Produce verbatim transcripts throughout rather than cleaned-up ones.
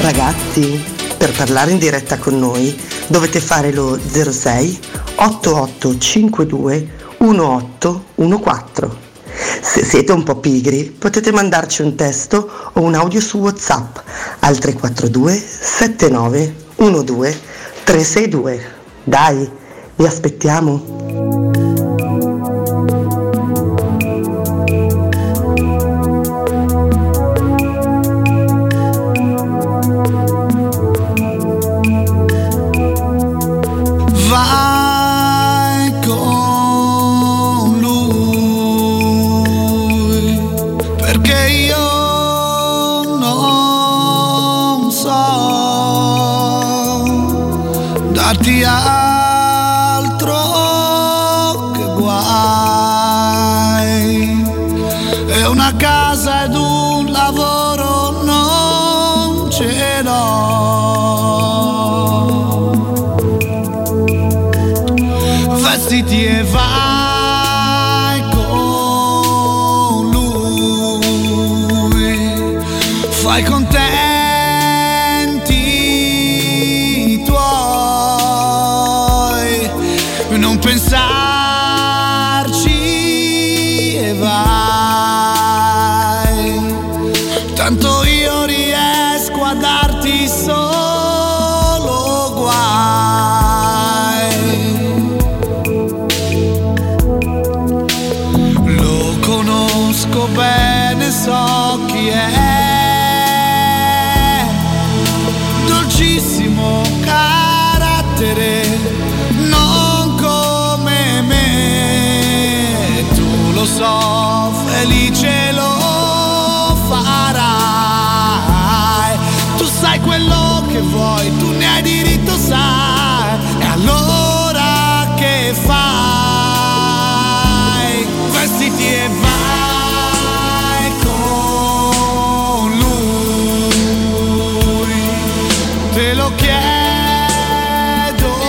Ragazzi, per parlare in diretta con noi dovete fare lo zero sei ottantotto cinquantadue diciotto quattordici. Se siete un po' pigri potete mandarci un testo o un audio su WhatsApp al tre quattro due sette nove uno due tre sei due. Dai, vi aspettiamo!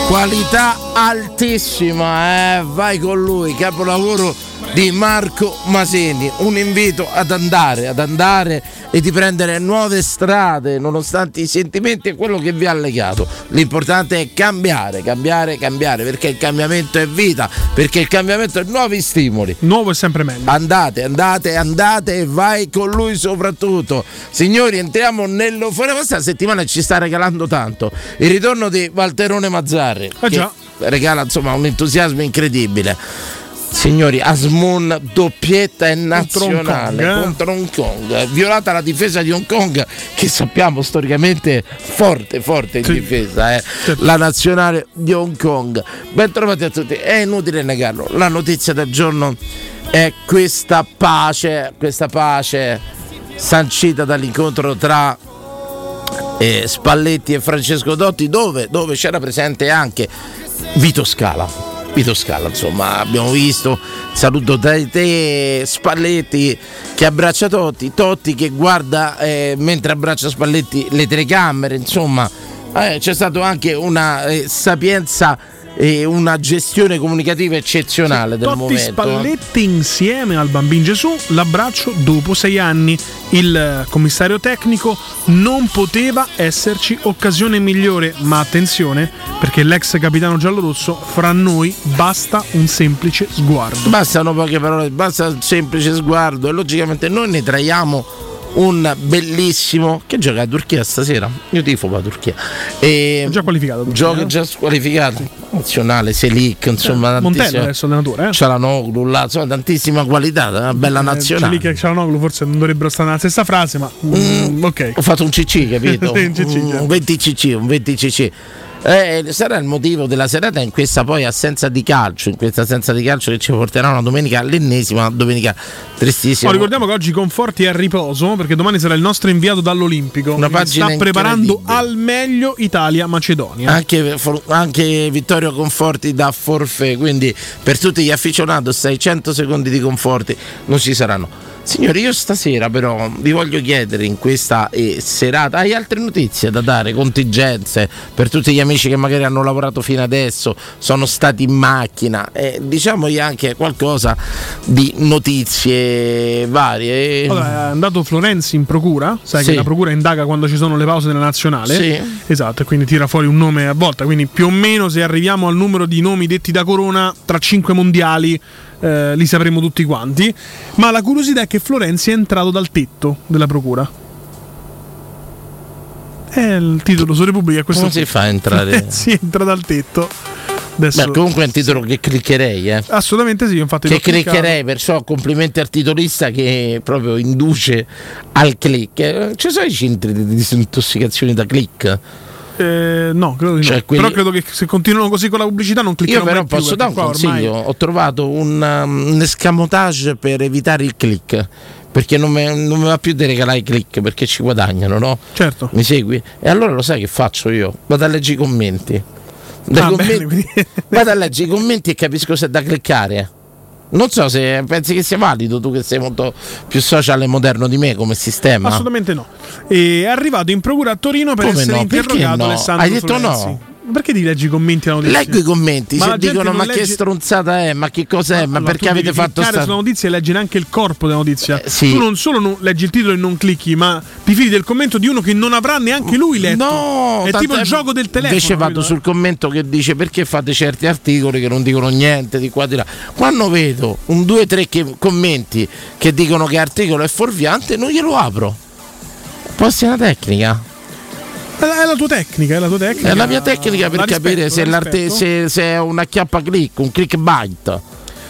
Qualità altissima, eh? Vai con lui, capolavoro di Marco Masini. Un invito ad andare, ad andare e di prendere nuove strade, nonostante i sentimenti e quello che vi ha legato. L'importante è cambiare, cambiare, cambiare, perché il cambiamento è vita, perché il cambiamento è nuovi stimoli. Nuovo è sempre meglio. Andate, andate, andate e vai con lui soprattutto. Signori, entriamo nello fuori. Questa settimana ci sta regalando tanto. Il ritorno di Walterone Mazzarri. Ah, già. Regala, insomma, un entusiasmo incredibile. Signori, Asmon doppietta e nazionale contro Hong Kong, eh? Hong Kong. Violata la difesa di Hong Kong, che sappiamo storicamente forte, forte in sì. difesa, eh? sì. La nazionale di Hong Kong. Ben trovati a tutti, è inutile negarlo. La notizia del giorno è questa pace, questa pace sancita dall'incontro tra eh, Spalletti e Francesco Totti, dove, dove c'era presente anche Vito Scala. Vito Scala, insomma, abbiamo visto saluto da te, Spalletti che abbraccia Totti, Totti che guarda eh, mentre abbraccia Spalletti le telecamere, insomma, eh, c'è stato anche una eh, sapienza e una gestione comunicativa eccezionale del Totti momento. Spalletti insieme al Bambin Gesù, l'abbraccio dopo sei anni. Il commissario tecnico: non poteva esserci occasione migliore, ma attenzione, perché l'ex capitano giallorosso: fra noi basta un semplice sguardo. Bastano poche parole, basta un semplice sguardo e logicamente noi ne traiamo un bellissimo. Che gioca a Turchia stasera? Io tifo per la Turchia. E... già qualificato. Gioca già squalificato. Nazionale, Selic, insomma, eh, Montello adesso allenatore, eh? Çalhanoğlu, là, insomma, tantissima qualità, una bella nazionale. Selic e Çalhanoğlu forse non dovrebbero stare nella stessa frase, ma mm, ok. Ho fatto un C C, capito? un, C C, un, un venti C C, un venti C C. Eh, sarà il motivo della serata in questa poi assenza di calcio, in questa assenza di calcio che ci porterà una domenica, l'ennesima domenica tristissima. Oh, ricordiamo che oggi Conforti è a riposo perché domani sarà il nostro inviato dall'Olimpico. Una pagina sta preparando al meglio Italia-Macedonia. Anche, anche Vittorio Conforti da forfè, quindi per tutti gli afficionados seicento secondi di Conforti non ci saranno. Signori, io stasera però vi voglio chiedere, in questa eh, serata, hai altre notizie da dare, contingenze per tutti gli amici che magari hanno lavorato fino adesso, sono stati in macchina, eh, diciamogli anche qualcosa di notizie varie. Allora, è andato Florenzi in procura, sai sì. che la procura indaga quando ci sono le pause della nazionale, sì. esatto, e quindi tira fuori un nome a volta, quindi più o meno se arriviamo al numero di nomi detti da Corona tra cinque mondiali Eh, li sapremo tutti quanti. Ma la curiosità è che Florenzi è entrato dal tetto della procura. È il titolo su Repubblica. Questo non si fa entrare. Si entra dal tetto. Adesso... Beh, comunque è un titolo che cliccherei, eh. Assolutamente sì, infatti che cliccherei, perciò complimenti al titolista che proprio induce al click. Ci sono i centri di disintossicazione da click? Eh, no, credo di cioè, no. Quelli... Però credo che se continuano così con la pubblicità non cliccherò. Io però posso più, dare un consiglio. Ormai... Ho trovato un, um, un escamotage per evitare il click, perché non mi, non mi va più di regalare i click, perché ci guadagnano, no? Certo. Mi segui? E allora lo sai che faccio io? Vado a leggere i commenti. Ah, commenti... Bene, vado a leggere i commenti e capisco se è da cliccare. Non so se pensi che sia valido, tu che sei molto più social e moderno di me come sistema. Assolutamente no. È arrivato in procura a Torino per come essere no? interrogato no? Alessandro Hai detto Florenzi. No? Perché ti leggi i commenti alla notizia? Leggo i commenti, ma se dicono ma legge... che stronzata è, ma che cosa è, ma, ma allora, perché avete fatto sta... sulla notizia e leggi neanche il corpo della notizia. Eh, sì. Tu non solo non leggi il titolo e non clicchi, ma ti fidi del commento di uno che non avrà neanche lui letto. No, è tipo il gioco del telefono. Invece vado capito? Sul commento che dice perché fate certi articoli che non dicono niente di qua di là. Quando vedo un due tre che... commenti che dicono che articolo è fuorviante, non glielo apro. Poi è una tecnica. È la tua tecnica, è la tua tecnica. È la mia tecnica per la capire rispetto, se, se, se è una chiappa click, un clickbait.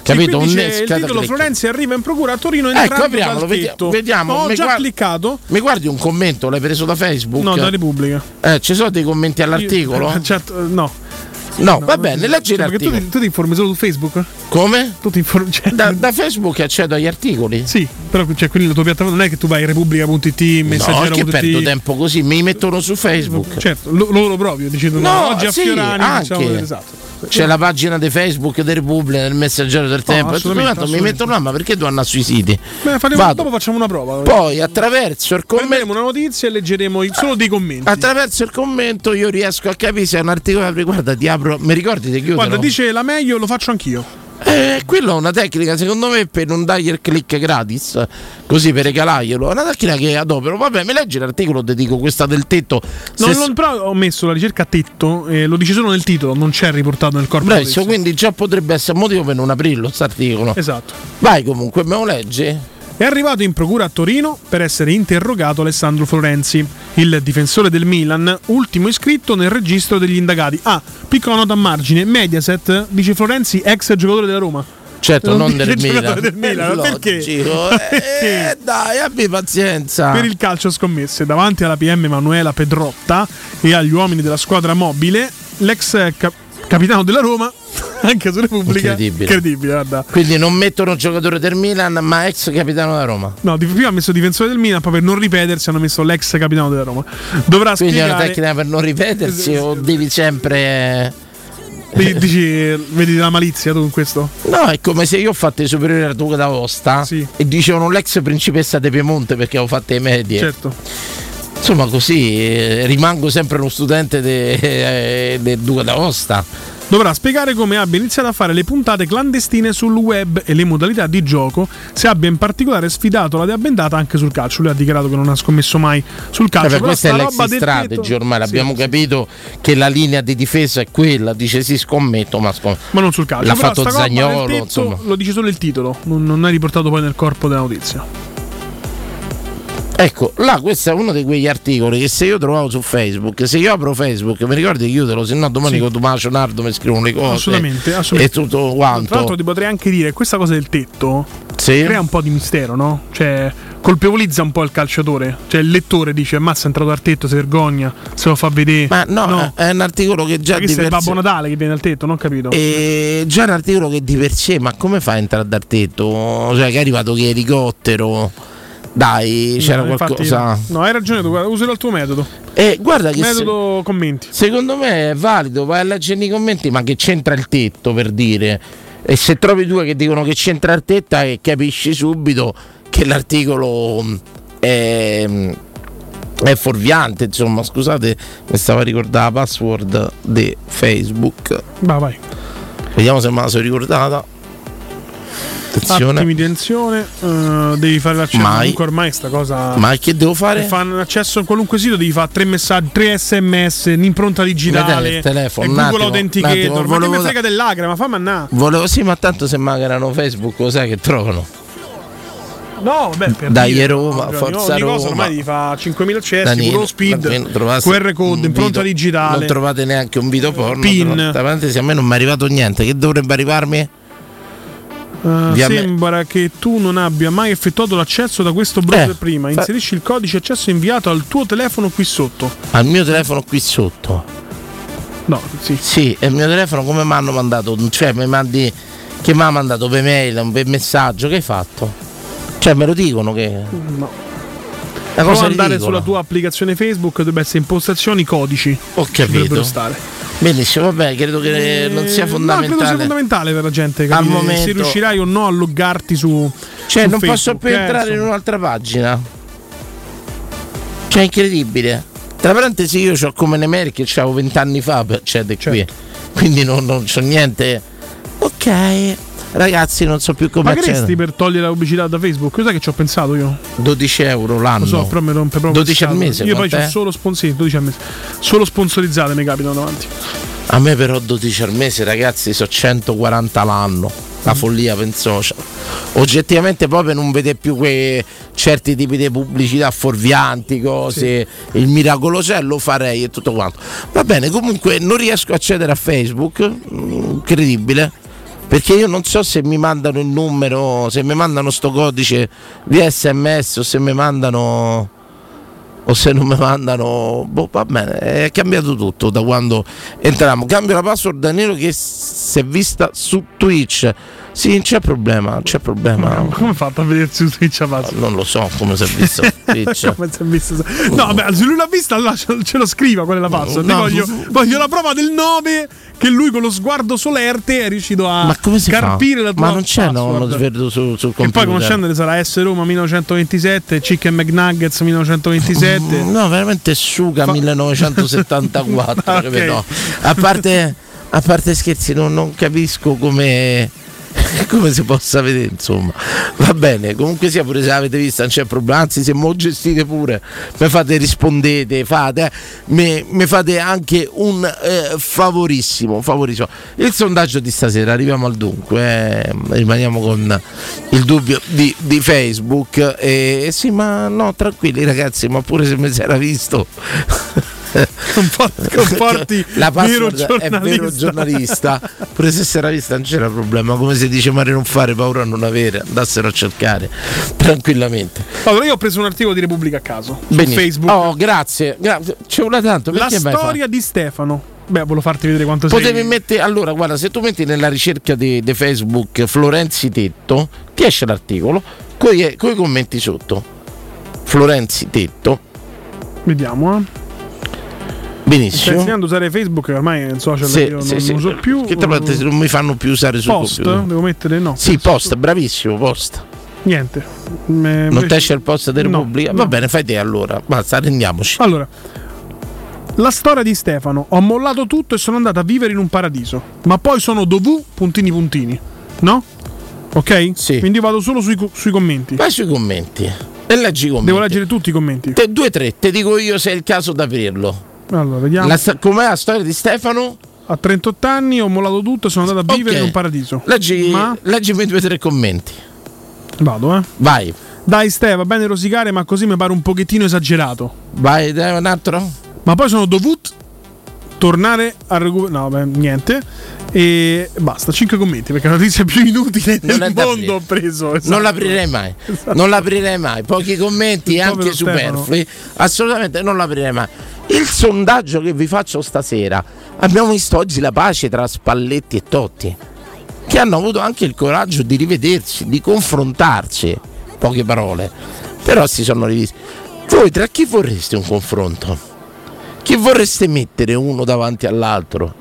Capito? Un il titolo Florenzi arriva in procura a Torino e entra dal tetto. Vediamo. Ho già guard- cliccato. Mi guardi un commento, l'hai preso da Facebook? No, da Repubblica. Eh, ci sono dei commenti all'articolo? Io, eh, certo, no. No, no, va bene, leggi l'articolo. Perché tu ti, tu ti informi solo su Facebook? Come? Tu ti informi, cioè... da, da Facebook accedo agli articoli? Sì, però cioè, quindi la tua piattaforma non è che tu vai repubblica punto it, messaggero punto it. No, che perdo tempo così, mi mettono su Facebook. Certo, lo, loro proprio, dicendo no, oggi a sì, Fiorani anche. Diciamo, esatto. C'è la pagina di Facebook del Repubblica, del Messaggero del Tempo. No, assolutamente, tutto, assolutamente. Mi mettono là, ma perché devo andare sui siti? Beh, faremo, dopo facciamo una prova. Poi attraverso il commento prenderemo una notizia e leggeremo il, solo dei commenti. Attraverso il commento io riesco a capire se è un articolo che riguarda, ti apro, mi ricordi ti chiudo. Guarda, dice la meglio, lo faccio anch'io. Eh, quello è una tecnica, secondo me, per non dargli il click gratis, così per regalarglielo. È una tecnica che adopero. Vabbè, mi leggi l'articolo, ti dico questa del tetto. Non, non, però ho messo la ricerca a tetto, eh, lo dice solo nel titolo, non c'è riportato nel corpo. Presso, quindi già potrebbe essere motivo per non aprirlo questo articolo. Esatto. Vai comunque, me lo leggi. È arrivato in procura a Torino per essere interrogato Alessandro Florenzi, il difensore del Milan, ultimo iscritto nel registro degli indagati. Ah, piccola nota a margine, Mediaset dice Florenzi ex giocatore della Roma. Certo, non, non del Milan. Del Milan. Perché? Eh, dai, abbi pazienza. Per il calcio a scommesse, davanti alla P M Manuela Pedrotta e agli uomini della squadra mobile, l'ex cap- capitano della Roma, anche su Repubblica, incredibile, incredibile, guarda. Quindi non mettono giocatore del Milan, ma ex capitano della Roma. No, prima ha messo difensore del Milan, poi per non ripetersi hanno messo l'ex capitano della Roma. Dovrà quindi spiegare... è una tecnica per non ripetersi, o devi sempre... Vedi, dici, vedi la malizia tu in questo? No, è come se io ho fatto i superiori alla Duca d'Aosta, sì, e dicevano l'ex principessa di Piemonte perché avevo fatto i medie. Certo. Insomma, così eh, rimango sempre uno studente del de, de Duca d'Aosta. Dovrà spiegare come abbia iniziato a fare le puntate clandestine sul web e le modalità di gioco, se abbia in particolare sfidato la deabbendata anche sul calcio. Lui ha dichiarato che non ha scommesso mai sul calcio. Vabbè, questa è l'ex strategy ormai, l'abbiamo sì, capito sì, che la linea di difesa è quella, dice sì scommetto ma scommetto. Ma non sul calcio. L'ha fatto Zagnolo, insomma. Lo dice solo il titolo, non, non è riportato poi nel corpo della notizia. Ecco, là questo è uno di quegli articoli che se io trovavo su Facebook, se io apro Facebook, mi ricordi di chiuderlo, se no domani sì, con Tommaso Nardo mi scrivono le cose. Assolutamente, assolutamente. E tutto quanto. Tra l'altro ti potrei anche dire, questa cosa del tetto sì, crea un po' di mistero, no? Cioè, colpevolizza un po' il calciatore. Cioè il lettore dice, ammazza è entrato al tetto, si vergogna, se lo fa vedere. Ma no, no, è un articolo che già di per sé... Perché è Babbo Natale che viene al tetto, non ho capito. E già un articolo che di per sé, ma come fa a entrare dal tetto? Cioè che è arrivato che elicottero... Dai, c'era no, qualcosa. Infatti, no, hai ragione tu, guarda, userò il tuo metodo. E eh, guarda che metodo se... commenti. Secondo me è valido, vai a leggere i commenti, ma che c'entra il tetto per dire. E se trovi due che dicono che c'entra il tetto e capisci subito che l'articolo è, è fuorviante, insomma, scusate, mi stava ricordando la password di Facebook. Va vai. Vediamo se me la sono ricordata. Attenzione. Attimi di tensione, uh, devi fare l'accesso. Mai. Comunque ormai sta cosa. Ma che devo fare? Fanno l'accesso a qualunque sito, devi fare tre messaggi, tre sms, l'impronta digitale, il telefono, e Google attimo, Authenticator. Ma che mi frega dell'agra, ma fa mannà. Volevo sì, ma tanto se magarano Facebook, lo sai che trovano. No, beh, per dai dire, Roma, no, forza ogni Roma. Cosa ormai ti fa cinquemila accessi, puro speed, Q R code, impronta digitale. Non trovate neanche un video porno. Pin. Davanti, se a me non mi è arrivato niente, che dovrebbe arrivarmi? Uh, sembra me. Che tu non abbia mai effettuato l'accesso da questo browser eh, prima. Inserisci fa... il codice accesso inviato al tuo telefono qui sotto. Al mio telefono qui sotto? No, sì. Sì, e il mio telefono come mi hanno mandato? Cioè, mi mandi. Che mi ha mandato per mail, per messaggio, che hai fatto? Cioè, me lo dicono che. No. La cosa andare ridicola. Sulla tua applicazione Facebook dovrebbe essere impostazioni, codici. Ho capito. Stare. Benissimo, vabbè, credo che eh, non sia fondamentale. No, credo sia fondamentale per la gente al momento, se riuscirai o no a loggarti su. Cioè, su non Facebook, posso più entrare insomma. In un'altra pagina. Cioè, è incredibile. Tra parentesi, io c'ho come Nemer che c'avevo vent'anni fa, cioè di qui. Certo. Quindi non, non c'ho niente. Ok, ragazzi, non so più come accedere. Pagheresti per togliere la pubblicità da Facebook? Cos'è che ci ho pensato io? dodici euro l'anno. Lo so, però mi rompe proprio dodici al mese. Io poi c'ho solo sponsor, dodici al mese. Solo sponsorizzate mi capitano davanti. A me però dodici al mese, ragazzi, so centoquaranta l'anno. La mm. follia per social. Oggettivamente proprio non vede più quei certi tipi di pubblicità fuorvianti, cose, sì. Il miracolosello farei e tutto quanto. Va bene, comunque non riesco a accedere a Facebook, incredibile. Perché io non so se mi mandano il numero, se mi mandano sto codice di sms o se mi mandano o se non mi mandano, boh, va bene, è cambiato tutto da quando entriamo. Cambio la password, Danilo, che si è vista su Twitch. Sì, c'è problema, c'è problema. Come ha fatto a vedersi su Twitch la password? Non lo so come si è vista su Twitch. Come si è vista su... No, vabbè, se lui l'ha vista allora ce lo scriva qual è la password. No, no, voglio, no. voglio la prova del nove. Che lui con lo sguardo solerte è riuscito a carpire fa? La tua. Ma non c'è no, uno sguardo sul su computer. E poi conoscendone sarà S Roma millenovecentoventisette, Chicken McNuggets millenovecentoventisette. No, veramente suga fa... millenovecentosettantaquattro. Okay. No. A parte, a parte scherzi, non, non capisco come come si possa vedere, insomma. Va bene, comunque sia, pure se l'avete vista non c'è problema, anzi se mo gestite pure, mi fate, rispondete, fate eh, mi, mi fate anche un eh, favorissimo, favorissimo. Il sondaggio di stasera, arriviamo al dunque, eh, rimaniamo con il dubbio di, di Facebook e eh, sì, ma no, tranquilli ragazzi, ma pure se mi si era visto Comporti, comporti la password vero è vero giornalista. Pure se si era vista non c'era problema. Come si dice, mare non fare, paura non avere. Andassero a cercare tranquillamente. Allora io ho preso un articolo di Repubblica a caso. Benissimo. Su Facebook. Oh, grazie, grazie. C'è una tanto. La storia di Stefano. Beh, volevo farti vedere quanto potevi sei... mettere. Allora, guarda, se tu metti nella ricerca di, di Facebook Florenzi Tetto, ti esce l'articolo con i commenti sotto. Florenzi Tetto. Vediamo, eh. Benissimo. Stai insegnando a usare Facebook, ormai è un social sì, io sì, non sì. uso più. Che parte se non mi fanno più usare su post? Computer. Devo mettere no. Sì, post, bravissimo, post. Niente. Me... Non ti esce il post della Repubblica? No, Va no. bene, fai te allora. Basta, rendiamoci. Allora. La storia di Stefano. Ho mollato tutto e sono andato a vivere in un paradiso. Ma poi sono dovù puntini puntini. No? Ok? Sì. Quindi vado solo sui, sui commenti. Vai sui commenti. E leggi i commenti. Devo leggere tutti i commenti. Te, due tre, te dico io se è il caso di aprirlo. Allora, vediamo. La, com'è la storia di Stefano? A trentotto anni ho mollato tutto e sono andato a vivere okay. in un paradiso. Leggi, ma... leggimi due o tre commenti. Vado, eh. Vai. Dai, Ste, va bene rosicare, ma così mi pare un pochettino esagerato. Vai, dai, un altro. Ma poi sono dovuto tornare a recuperare. No, beh, niente. E basta, cinque commenti, perché la notizia più inutile non del mondo ho preso. Esatto. Non l'aprirei mai. Esatto. Non l'aprirei mai. Pochi commenti, il anche superflui. Assolutamente non l'aprirei mai. Il sondaggio che vi faccio stasera, abbiamo visto oggi la pace tra Spalletti e Totti, che hanno avuto anche il coraggio di rivedersi, di confrontarsi, poche parole, però si sono rivisti. Voi tra chi vorreste un confronto? Chi vorreste mettere uno davanti all'altro?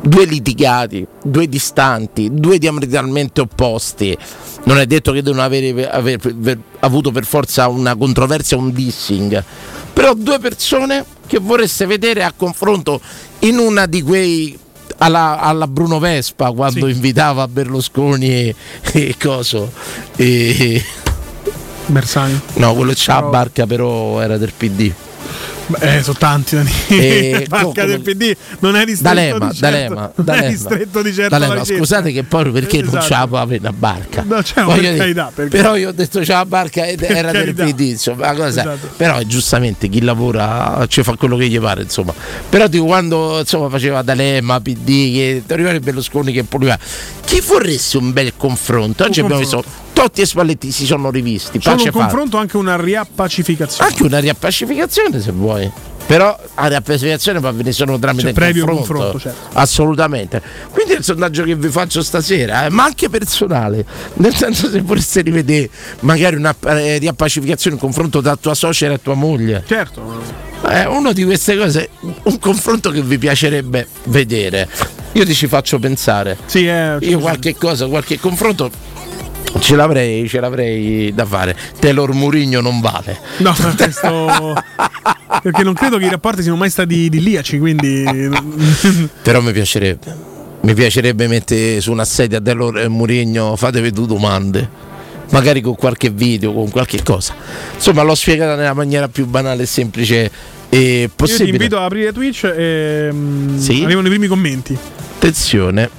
due litigati, due distanti, due diametralmente opposti. Non è detto che devono avere, aver, aver avuto per forza una controversia, un dissing, però due persone che vorreste vedere a confronto in una di quei alla, alla Bruno Vespa quando sì. invitava Berlusconi e, e coso e Bersani. No, quello c'ha però... Barca però era del P D. Eh, sono tanti eh, Barca del P D, non è ristretto di certo, non è ristretto di certo la ricerca. Scusate che poi perché esatto. non c'ha proprio una Barca, no, c'è una per carità, perché... però io ho detto c'ha la Barca ed era del P D, insomma, cosa esatto. Però giustamente chi lavora ci cioè, fa quello che gli pare, insomma. Però dico, quando insomma faceva D'Alema, P D, che arrivare Berlusconi che polivava, chi vorreste un bel confronto? Oggi un abbiamo confronto. visto Totti e Spalletti si sono rivisti. C'è un confronto, anche una riappacificazione. Anche una riappacificazione, se vuoi. Però la riappacificazione va bene solo tramite cioè, il confronto, confronto certo. Assolutamente. Quindi è il sondaggio che vi faccio stasera, eh, ma anche personale. Nel senso, se vorreste rivedere magari una eh, riappacificazione, un confronto tra tua suocera e tua moglie. Certo. Eh, una di queste cose, un confronto che vi piacerebbe vedere. Io ti ci faccio pensare. Sì, eh, io qualche cosa, qualche confronto ce l'avrei, ce l'avrei da fare. Taylor Mourinho non vale. No, questo perché non credo che i rapporti siano mai stati idilliaci, quindi però mi piacerebbe. Mi piacerebbe mettere su una sedia Taylor Mourinho, fatevi due domande. Magari con qualche video, con qualche cosa. Insomma, l'ho spiegata nella maniera più banale e semplice e possibile. Io ti invito ad aprire Twitch e sì? arrivano i primi commenti. Attenzione.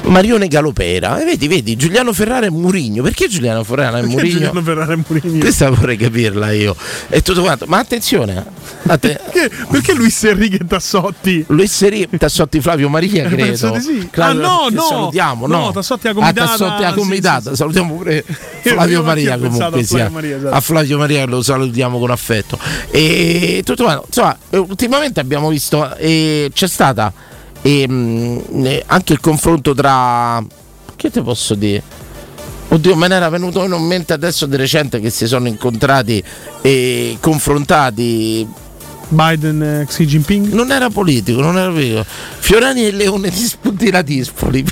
Marione Galopera, e vedi, vedi Giuliano Ferrara e Mourinho. Perché Giuliano Ferrara e Mourinho? Questa vorrei capirla io. E tutto quanto. Ma attenzione, atten- perché, perché Luis Enrique e Tassotti? Luis Enrique Tassotti, Flavio Maria, credo. Sì. Claudio, ah no, no. Salutiamo, no. no Tassotti ha comitato. Tassotti ha comitato. Sì, salutiamo pure Flavio Maria comunque. A Flavio Maria, esatto. a Flavio Maria lo salutiamo con affetto. E tutto quanto. Insomma, ultimamente abbiamo visto eh, c'è stata E, mh, anche il confronto tra, che te posso dire, oddio me ne era venuto in mente adesso di recente, che si sono incontrati e confrontati Biden e Xi Jinping. Non era politico, non era politico. Fiorani e Leone disputi la Tispoli.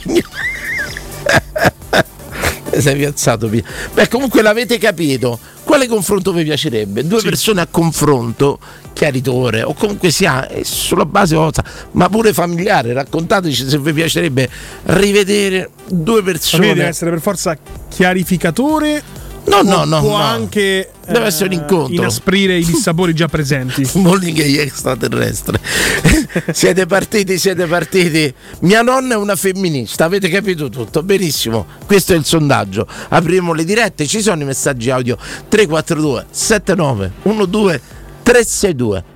Sei piazzato. Beh, comunque l'avete capito. Quale confronto vi piacerebbe? Due sì. persone a confronto chiaritore o comunque sia sulla base cosa, ma pure familiare. Raccontateci se vi piacerebbe rivedere due persone. Deve essere per forza chiarificatore. No, no, no. Può no. anche deve eh, essere un incontro. Inasprire i dissapori già presenti. Molliche extraterrestre. Siete partiti, siete partiti. Mia nonna è una femminista, avete capito tutto. Benissimo. Questo è il sondaggio. Apriamo le dirette, ci sono i messaggi audio tre quattro due sette nove uno due tre sei due.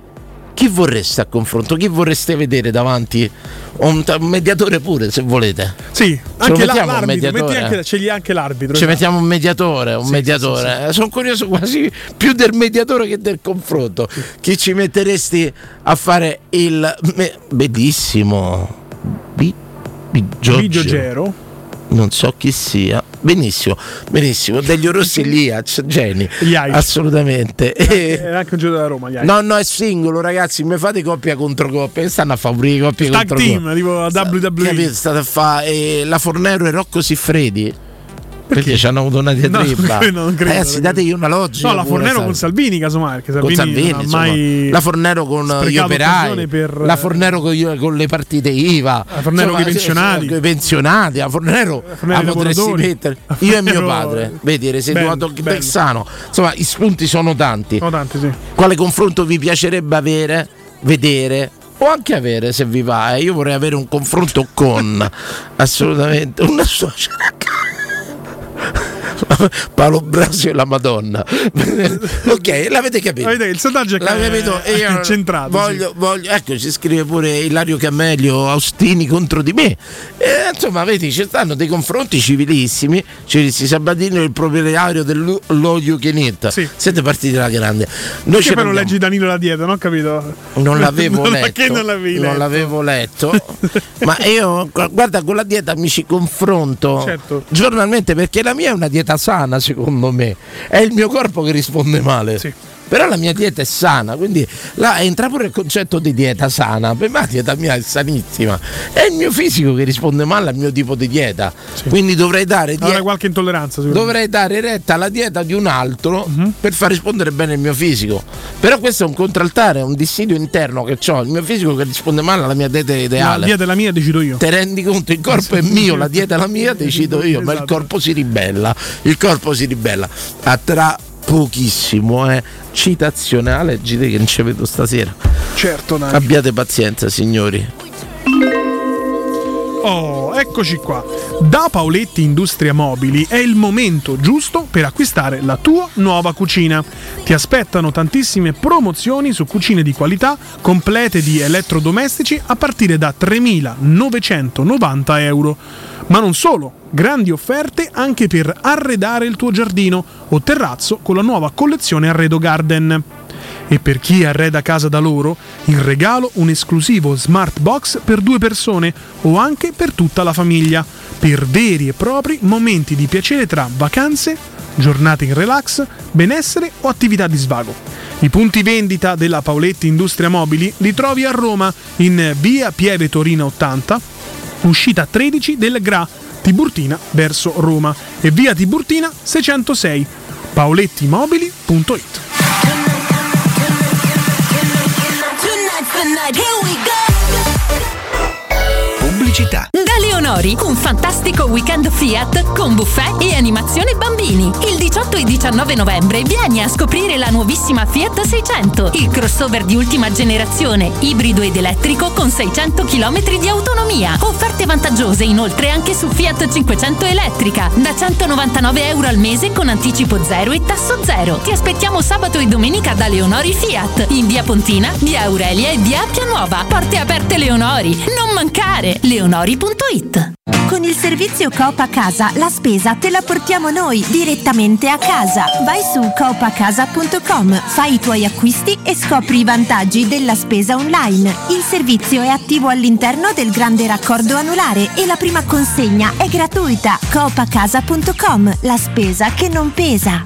Chi vorreste a confronto? Chi vorreste vedere davanti? Un, un mediatore pure, se volete. Sì, anche l'arbitro, mediatore. Anche, ce li ha anche l'arbitro. Ci mettiamo un mediatore, un sì, mediatore. Sì, sì, sì. Sono curioso quasi più del mediatore che del confronto. Sì. Chi ci metteresti a fare il me- bellissimo B- B- Biggio Gero? Non so chi sia. Benissimo, benissimo. Delio Rossi Liac, Geni. Assolutamente. Era anche un gioco da Roma. Liac. No, no, è singolo, ragazzi. Mi fate coppia contro coppia. Stanno a fare pure coppie Tag contro team, coppia. Tipo la W W E. Capito? State a fare eh, la Fornero e Rocco Siffredi. Perché, perché ci hanno avuto una diatriba. No, non credo, ragazzi, dategli una logica. No, la Fornero pure, con Salvini, casomai. Salvini con Salvini, non mai insomma. La Fornero con gli operai, per... la Fornero con, con le partite I V A, la Fornero con i pensionati. Sì, pensionati, la Fornero, la Fornero la potresti mettere. Io e mio padre, vedi, residuato texano. Insomma, i spunti sono tanti. Sono tanti, sì. Quale confronto vi piacerebbe avere, vedere? O anche avere, se vi va. Io vorrei avere un confronto con assolutamente una social. Paolo Brasio e la Madonna. Ok, l'avete capito. Il sondaggio è, capito? è io centrato. Voglio, sì. voglio, ecco, ci scrive pure Ilario Camelio Austini contro di me. E, insomma, vedi, ci stanno dei confronti civilissimi. Civilissimi. Sabatino è il proprietario dello Yukenit. Sì. Siete partiti dalla grande. Noi che poi non leggi Danilo là dietro, non ho capito. Non l'avevo non letto. Non, letto. non l'avevo letto. Ma io, guarda, con la dieta mi ci confronto certo. giornalmente, perché la mia è una dieta sana, secondo me. È il mio corpo che risponde male. Sì. però la mia dieta è sana, quindi là entra pure il concetto di dieta sana, per me la dieta mia è sanissima, è il mio fisico che risponde male al mio tipo di dieta, sì. Quindi dovrei dare dieta, allora, qualche intolleranza dovrei dare retta alla dieta di un altro, uh-huh, per far rispondere bene il mio fisico, però questo è un contraltare, è un dissidio interno che ho, il mio fisico che risponde male alla mia dieta ideale. La dieta è la mia, decido io. Te rendi conto? Il corpo è mio, la dieta è la mia, decido io, esatto. Ma il corpo si ribella, il corpo si ribella. A tra pochissimo è eh. citazionale, gite che non ci vedo stasera. Certo, Nani. Abbiate pazienza, signori. Oh, eccoci qua. Da Paoletti Industria Mobili è il momento giusto per acquistare la tua nuova cucina. Ti aspettano tantissime promozioni su cucine di qualità complete di elettrodomestici a partire da tremilanovecentonovanta euro. Ma non solo, grandi offerte anche per arredare il tuo giardino o terrazzo con la nuova collezione Arredo Garden. E per chi arreda casa da loro, in regalo un esclusivo smart box per due persone o anche per tutta la famiglia, per veri e propri momenti di piacere tra vacanze, giornate in relax, benessere o attività di svago. I punti vendita della Paoletti Industria Mobili li trovi a Roma, in via Pieve Torina ottanta, uscita tredici del G R A, Tiburtina verso Roma, e via Tiburtina seicentosei, paolettimobili punto it. Pubblicità. Da Leonori, un fantastico weekend Fiat con buffet e animazione bambini. Il diciotto e diciannove novembre vieni a scoprire la nuovissima Fiat seicento, il crossover di ultima generazione, ibrido ed elettrico con seicento chilometri di autonomia. Offerte vantaggiose inoltre anche su Fiat cinquecento elettrica, da centonovantanove euro al mese con anticipo zero e tasso zero. Ti aspettiamo sabato e domenica da Leonori Fiat, in via Pontina, via Aurelia e via Appia Nuova. Porte aperte Leonori, non mancare! Leonori punto it. Con il servizio Coop a Casa la spesa te la portiamo noi direttamente a casa. Vai su coop a casa punto com, fai i tuoi acquisti e scopri i vantaggi della spesa online. Il servizio è attivo all'interno del grande raccordo anulare e la prima consegna è gratuita. coop a casa punto com, la spesa che non pesa.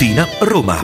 Roma.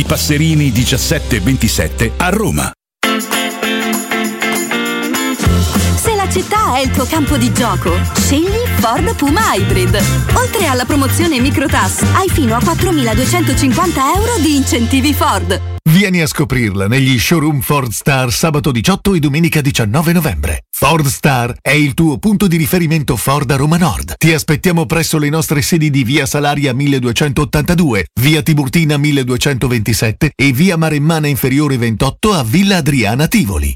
Passerini diciassette ventisette a Roma. Se la città è il tuo campo di gioco, scegli Ford Puma Hybrid. Oltre alla promozione microtax, hai fino a quattromiladuecentocinquanta euro di incentivi Ford. Vieni a scoprirla negli showroom Ford Star sabato diciotto e domenica diciannove novembre. Ford Star è il tuo punto di riferimento Ford a Roma Nord. Ti aspettiamo presso le nostre sedi di via Salaria milleduecentottantadue, via Tiburtina milleduecentoventisette e via Maremmana Inferiore ventotto a Villa Adriana Tivoli.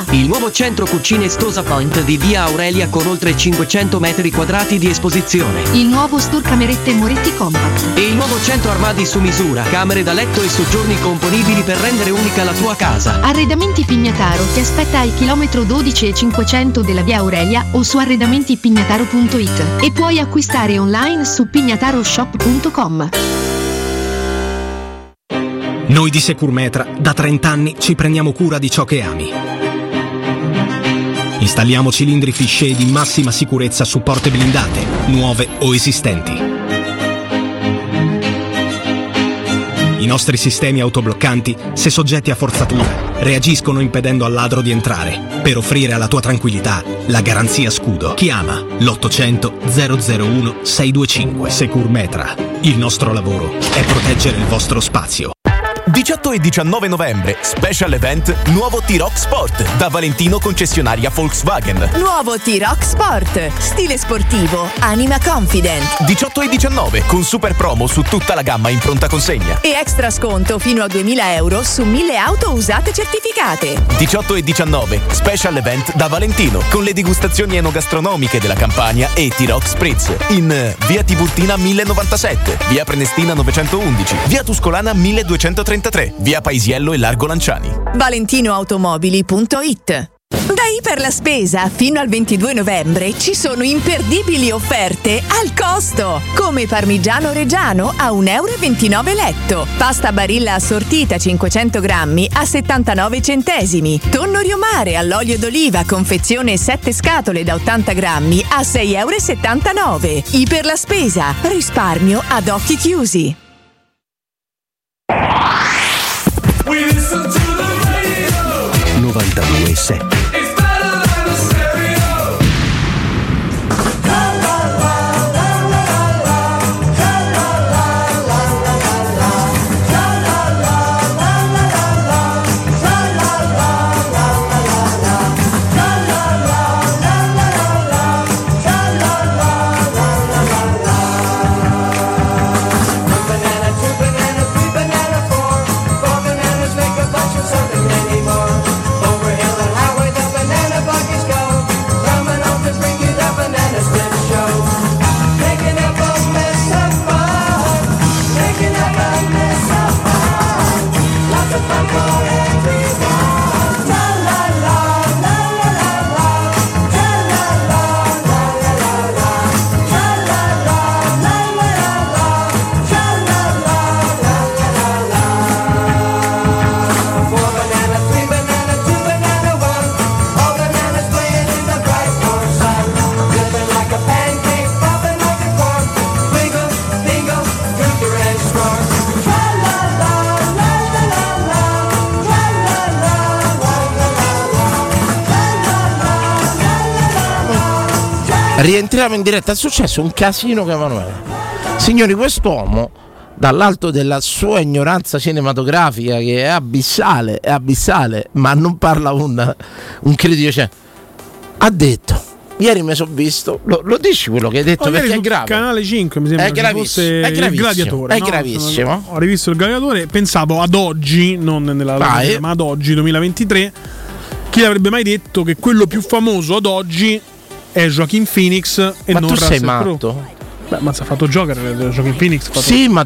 Il nuovo centro cucine Stosa Point di via Aurelia con oltre cinquecento metri quadrati di esposizione. Il nuovo store camerette Moretti Compact. E il nuovo centro armadi su misura, camere da letto e soggiorni componibili per rendere unica la tua casa. Arredamenti Pignataro ti aspetta al chilometro dodici e cinquecento della via Aurelia o su arredamentipignataro punto it e puoi acquistare online su pignataroshop punto com. Noi di Securmetra da trent'anni ci prendiamo cura di ciò che ami. Installiamo cilindri Fichet di massima sicurezza su porte blindate, nuove o esistenti. I nostri sistemi autobloccanti, se soggetti a forzatura, reagiscono impedendo al ladro di entrare, per offrire alla tua tranquillità la garanzia scudo. Chiama l'ottocento zero zero uno sei due cinque. Securmetra. Il nostro lavoro è proteggere il vostro spazio. diciotto e diciannove novembre, special event Nuovo T-Roc Sport da Valentino concessionaria Volkswagen. Nuovo T-Roc Sport, stile sportivo, anima confident. diciotto e diciannove con super promo su tutta la gamma in pronta consegna e extra sconto fino a duemila euro su mille auto usate certificate. diciotto e diciannove, special event da Valentino con le degustazioni enogastronomiche della Campania e T-Roc Spritz in via Tiburtina millezentonovantasette, via Prenestina novecentoundici, via Tuscolana milleduecentotrentatré, via Paisiello e Largo Lanciani. valentinoautomobili punto it. Da Iper la Spesa fino al ventidue novembre ci sono imperdibili offerte al costo, come parmigiano reggiano a un euro e ventinove letto, pasta Barilla assortita cinquecento grammi a settantanove centesimi, tonno riomare all'olio d'oliva confezione sette scatole da ottanta grammi a sei euro e settantanove. Iper la Spesa, risparmio ad occhi chiusi. novantadue e sette. rientriamo in diretta, è successo un casino che Emanuele. Signori, quest'uomo, dall'alto della sua ignoranza cinematografica che è abissale, è abissale, ma non parla un, un critico, cioè, ha detto, ieri mi sono visto, lo, lo dici quello che hai detto, oh, perché è grave. Canale cinque mi sembra, è gravissimo, che fosse è gravissimo, il Gladiatore, è no? gravissimo. Ho rivisto il Gladiatore, pensavo ad oggi, non nella live, ma ad oggi duemilaventitré, chi avrebbe mai detto che quello più famoso ad oggi è Joaquin Phoenix e ma non Russell Crowe? Ma tu sei matto? Beh, ma si è fatto giocare Joaquin Phoenix. Sì, ma,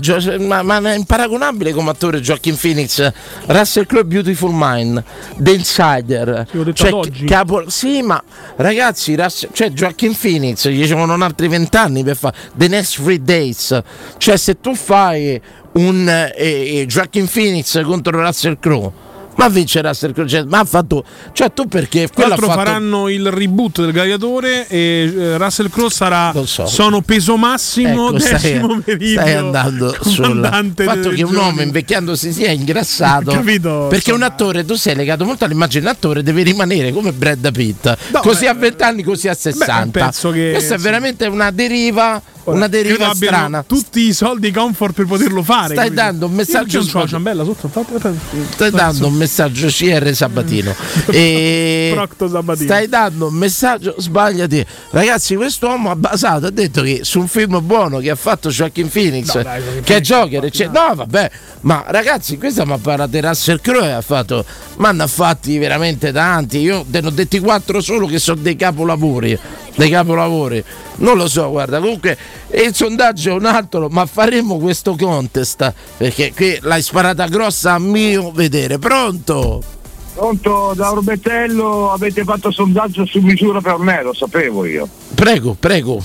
ma, ma è imparagonabile come attore Joaquin Phoenix. Russell Crowe, Beautiful Mind, The Insider. Sì, cioè, capo, sì, ma ragazzi, Russell, cioè Joaquin Phoenix gli ci vogliono altri vent'anni per fare The Next Three Days. Cioè, se tu fai un eh, eh, Joaquin Phoenix contro Russell Crowe, ma vincerà Sergio, ma ha fatto, cioè tu perché quello fatto... faranno il reboot del Gladiatore e Russell Crowe sarà so. sono peso massimo, ecco, decimo meridio. Stai andando sul fatto che un uomo invecchiando si sia ingrassato. Capito? Perché un attore, tu sei legato molto all'immagine dell'attore, deve rimanere come Brad Pitt, no, così beh, a vent'anni, così a sessanta. Beh, questa è veramente una deriva. Una deriva strana. Tutti i soldi comfort per poterlo fare. Stai quindi dando un messaggio. Sp- sotto, stai dando sotto. un messaggio C R Sabatino. e Procto Sabatino. Stai dando un messaggio, sbagliati. Ragazzi, quest'uomo ha basato, ha detto che su un film buono che ha fatto Joaquin Phoenix, no, dai, che è Joker, cioè, no, vabbè, ma ragazzi, questa mi ha parlato Russell Crowe, ha fatto, ma ne ha fatti veramente tanti. Io te ne ho detti quattro solo che sono dei capolavori. Dei capolavori, non lo so, guarda, comunque il sondaggio è un altro, ma faremo questo contest perché qui l'hai sparata grossa a mio vedere. Pronto? Pronto, da Orbetello, avete fatto sondaggio su misura per me, lo sapevo io. Prego, prego.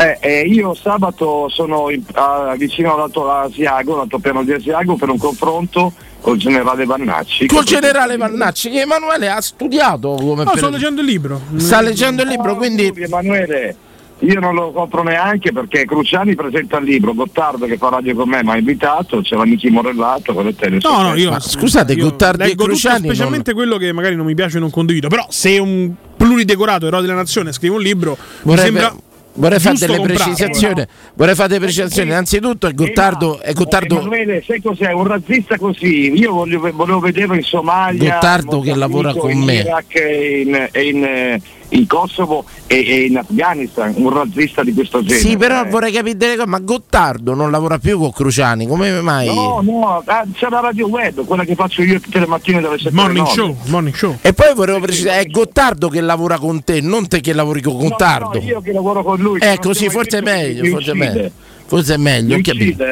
Eh, eh, io sabato sono in, a, vicino all'Asiago, all'altopiano di Asiago, per un confronto col generale Vannacci. Col generale Vannacci, che Emanuele ha studiato come no, per... sto leggendo il libro. Sta leggendo il libro, no, quindi Emanuele, io non lo compro neanche perché Cruciani presenta il libro, Gottardo che fa radio con me mi ha invitato, c'era Nichi Morellato, quello te ne no, no, io, ma scusate, io Gottardo e Cruciani specialmente non... quello che magari non mi piace e non condivido, però se un pluridecorato eroe della nazione scrive un libro, vorrei mi sembra per... Vorrei fare delle precisazioni, no? vorrei fare delle precisazioni. Innanzitutto è Gottardo, è Gottardo. Emanuele, sai cos'è? Un razzista così. Io voglio, volevo vederlo in Somalia. Gottardo che lavora con in me. Iraq e in, e in, in Kosovo e, e in Afghanistan. Un razzista di questo genere. Sì, però eh. vorrei capire delle cose. Ma Gottardo non lavora più con Cruciani, come mai? No, no, ah, c'è la radio web, quella che faccio io tutte le mattine dalle sette. Morning show, morning show. E poi volevo precisare, è Gottardo che lavora con te, non te che lavori con Gottardo. No, no, io che lavoro con lui. Ecco, sì, forse è meglio, forse è meglio, forse è meglio, ho capito.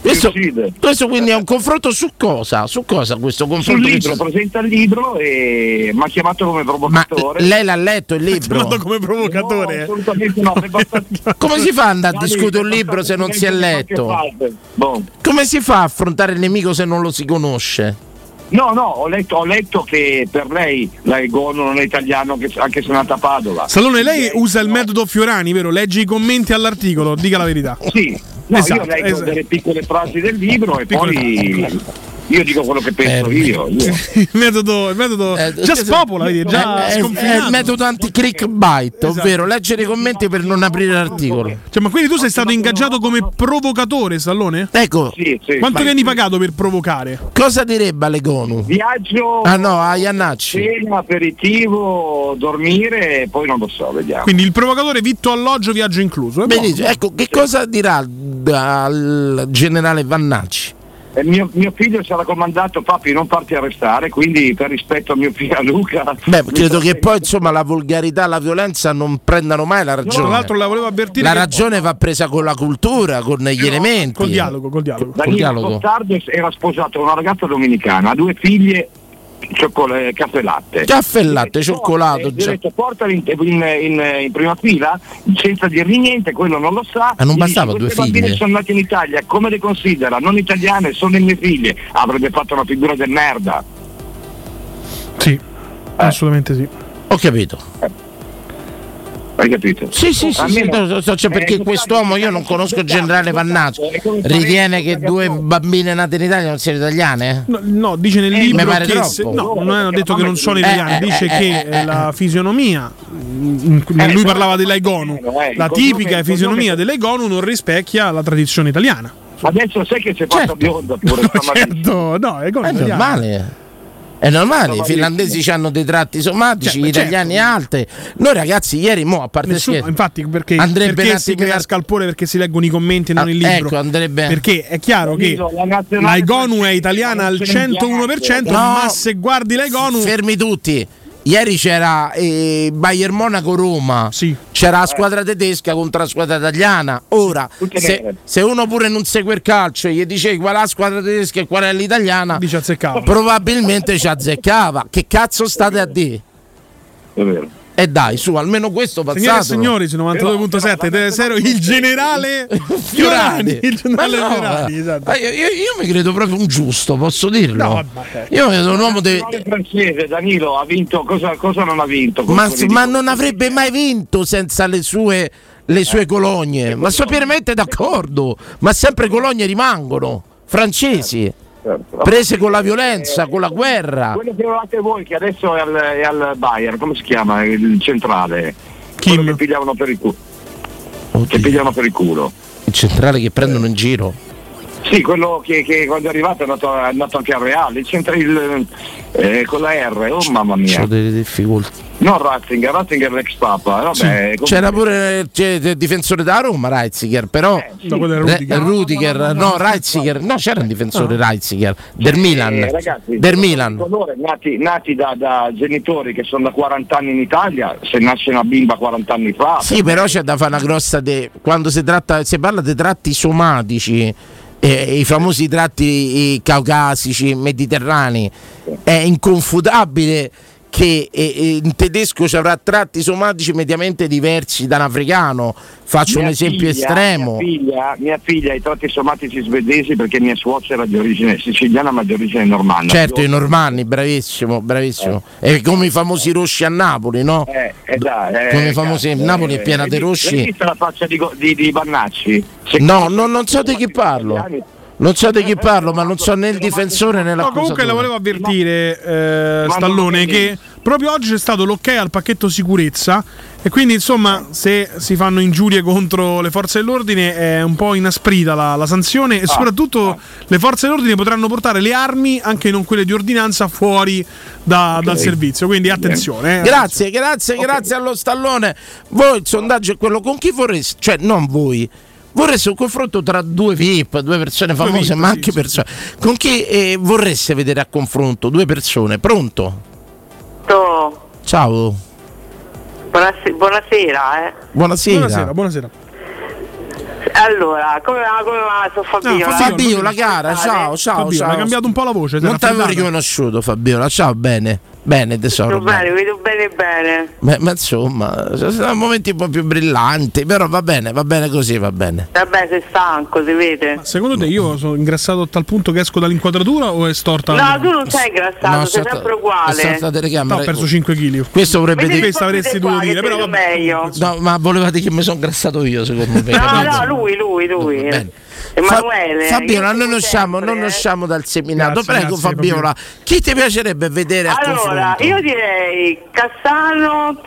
Questo, questo quindi è un confronto su cosa? Su cosa questo confronto? Sul libro, presenta il libro e mi ha chiamato come provocatore. Ma lei l'ha letto il libro? L'ha chiamato come provocatore? No, assolutamente no. Come si fa ad andare a discutere un libro se non si è letto? Come si fa a affrontare il nemico se non lo si conosce? No, no, ho letto, ho letto che per lei l'Aegono non è italiano, che, anche se è nata a Padova. Salone, lei usa il metodo Fiorani, vero? Leggi i commenti all'articolo, dica la verità. Sì, no, esatto, io leggo esatto. delle piccole frasi del libro e piccole poi... frasi. Io dico quello che penso eh, io, io. Il metodo, il metodo eh, già spopola, vedi, già è, è il metodo anti-clickbait, esatto. ovvero leggere i commenti per non aprire l'articolo. Cioè, ma quindi tu sei stato ingaggiato come provocatore, Sallone? Ecco. Sì, sì, quanto vieni pagato per provocare? Cosa direbbe Alegonu? Viaggio. Ah no, a Iannacci. Cena, aperitivo, dormire e poi non lo so, vediamo. Quindi il provocatore vitto alloggio, viaggio incluso. Benissimo. Ecco, che cosa dirà al generale Vannacci? Eh, mio, mio figlio sarà comandato, papi non farti arrestare, quindi per rispetto a mio figlio Luca. Beh, credo che poi insomma la volgarità, la violenza non prendano mai la ragione. No, tra l'altro la volevo avvertire. La ragione va presa con la cultura, con gli no, elementi. Col dialogo, col dialogo. Daniele Gottardo era sposato con una ragazza dominicana, ha due figlie. Cioccol- caffè latte caffè latte eh, cioccolato eh, detto, portali in, in, in, in prima fila senza dirgli niente, quello non lo sa. Ma non bastava due figlie? Bambine sono nate in Italia, come le considera? Non italiane, sono le mie figlie. Avrebbe fatto una figura del merda. Sì, eh. assolutamente sì. Ho capito eh. hai capito? Sì, sì, sì, sì no, so, cioè perché eh, quest'uomo, io non conosco il generale Vannazzo, ritiene che due bambine nate in Italia non siano italiane? No, no, dice nel eh, libro che se, no, non hanno detto che non sono italiani, eh, dice eh, che eh, la eh, fisionomia, eh, lui parlava dell'Aigonu, eh, la tipica nome, fisionomia dell'Aigonu non rispecchia la tradizione italiana. Adesso sai che si è fatta bionda pure, certo, no, è normale. È normale, i finlandesi hanno dei tratti somatici, certo, gli italiani certo. Alte. Noi ragazzi ieri mo a parte Nessuno, scherzo, infatti perché, perché si crea scalpore perché si leggono i commenti e non ah, il libro. Ecco, andrebbe. Perché è chiaro che l'Aigonu è italiana al centouno per cento, no, ma se guardi l'Aigonu fermi tutti. Ieri c'era eh, Bayern Monaco-Roma, sì. C'era la squadra tedesca contro la squadra italiana. Ora, se, se uno pure non segue il calcio e gli dicevi qual è la squadra tedesca e qual è l'italiana, dice azzeccava. Probabilmente ci azzeccava. Che cazzo state a dire? È vero. E dai, su, almeno questo passato. Signore e signori, su novantadue virgola sette Telesero, il generale Fiorani. Il generale no, Fiorani, esatto. io, io, io mi credo proprio un giusto, posso dirlo? No, vabbè. Io mi credo un uomo de... Il francese Danilo ha vinto, cosa, cosa non ha vinto? Ma, ma non avrebbe mai vinto senza le sue, le sue eh, colonie. Ma sono pienamente d'accordo, ma sempre colonie rimangono, francesi. Certo. Prese con la violenza, eh, con la guerra. Quello che volevate voi che adesso è al, è al Bayern, come si chiama? Il centrale. Kim. Quello che pigliavano per il culo. Oddio. Che pigliavano per il culo. Il centrale che prendono in giro. Sì, quello che, che quando è arrivato è andato, è andato anche a Real, il centrale eh, con la R, oh mamma mia. C'ho delle difficoltà. No, Ratzinger, Ratzinger l'ex Papa. Vabbè, sì. comunque... C'era pure c'è, il difensore da Roma, Ratzinger, però eh, sì. Rudiger, Rudiger, no, no, no, no Ratzinger, no, c'era un difensore no. Ratzinger del eh, Milan. Ragazzi, del Milan. Colore, nati, nati da, da genitori che sono da quaranta anni in Italia, se nasce una bimba quaranta anni fa. Sì, però c'è da fare una grossa de... quando si tratta si parla dei tratti somatici. Eh, i famosi tratti caucasici, mediterranei, è inconfutabile che eh, in tedesco ci avrà tratti somatici mediamente diversi da un africano. Faccio mia un esempio figlia, estremo. Mia figlia, mia figlia ha i tratti somatici svedesi perché mia suocera di origine siciliana ma di origine normanna. Certo, io... i normanni, bravissimo, bravissimo. Eh. E come i famosi eh. rossi a Napoli, no? Eh, eh, da, eh, come i famosi eh, Napoli è eh, piena eh, di rossi. Hai visto la faccia di, di, di Bannacci? Se no, non, non so di chi parlo. Italiani. Non so di chi parlo, ma non so né il difensore né la. No, comunque la volevo avvertire, eh, Stallone, che proprio oggi c'è stato l'ok al pacchetto sicurezza e quindi insomma se si fanno ingiurie contro le forze dell'ordine è un po' inasprita la, la sanzione e soprattutto le forze dell'ordine potranno portare le armi, anche non quelle di ordinanza, fuori da, okay. dal servizio, quindi attenzione. Eh, grazie, attenzione. grazie, okay. grazie allo Stallone. Voi il sondaggio è quello con chi vorreste, cioè non voi. Vorreste un confronto tra due V I P, due persone famose, due V I P, ma anche sì, persone. Sì. Con chi eh, vorreste vedere a confronto? Due persone, pronto? Pronto. Ciao. Buonasera, buonasera, eh. Buonasera. Buonasera, buonasera. Allora, come va? Come va? Sono Fabiola. No, Fabiola, la cara, ciao, ciao. Fabiola, ciao. Hai cambiato un po' la voce. Non ti avevo riconosciuto, Fabiola, ciao, bene. Bene tesoro. Vedo bene, vedo bene bene. Beh, ma insomma, sono momenti un po' più brillanti, però va bene, va bene così, va bene. Vabbè, sei stanco, si vede. Ma secondo te io sono ingrassato a tal punto che esco dall'inquadratura o è storta? No, tu non sei ingrassato, no, sei sempre uguale. No, ho perso cinque chili. Questo vorrebbe dire questo avresti dovuto dire, però va meglio. No, ma volevate che mi sono ingrassato io, secondo me. No, no, lui, lui, lui. Bene. Emanuele, Fabiola, non usciamo non usciamo eh? dal seminato. Grazie, prego grazie, Fabiola. Chi ti piacerebbe vedere a allora, confronto? Allora, io direi Cassano,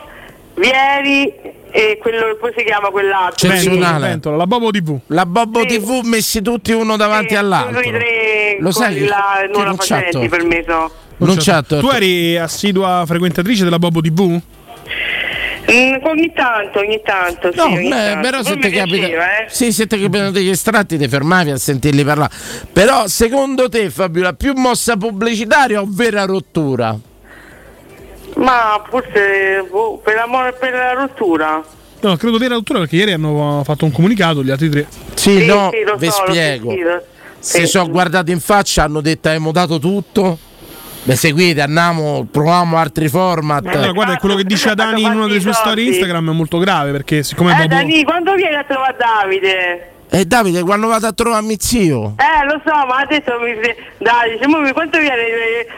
Vieri e quello come si chiama quell'altro? Ventola, la Bobo tivù. La Bobo sì. tivù messi tutti uno davanti sì, all'altro. Tre, lo sai che non la facenti per me so. Non c'è. Tu eri assidua frequentatrice della Bobo tivù? Mm, ogni tanto, ogni tanto, sì, no, ogni beh, tanto. Però se ti capita, eh? Sì, se ti capitano degli estratti ti fermavi a sentirli parlare. Però secondo te Fabiola, più mossa pubblicitaria o vera rottura? Ma forse boh, per l'amore per la rottura. No, credo vera rottura perché ieri hanno fatto un comunicato gli altri tre. Sì, sì no, sì, lo vi so, spiego. Lo se sì. sono guardati in faccia hanno detto abbiamo dato tutto. Beh, seguite, andiamo, proviamo altri format. Allora, guarda, quello che dice a Dani in una delle sue storie Instagram è molto grave perché siccome eh, Bobo... Dani, quando viene a trovare Davide? E eh, Davide, quando vado a trovarmi zio? Eh, lo so, ma adesso mi dai, dice, mi quanto viene?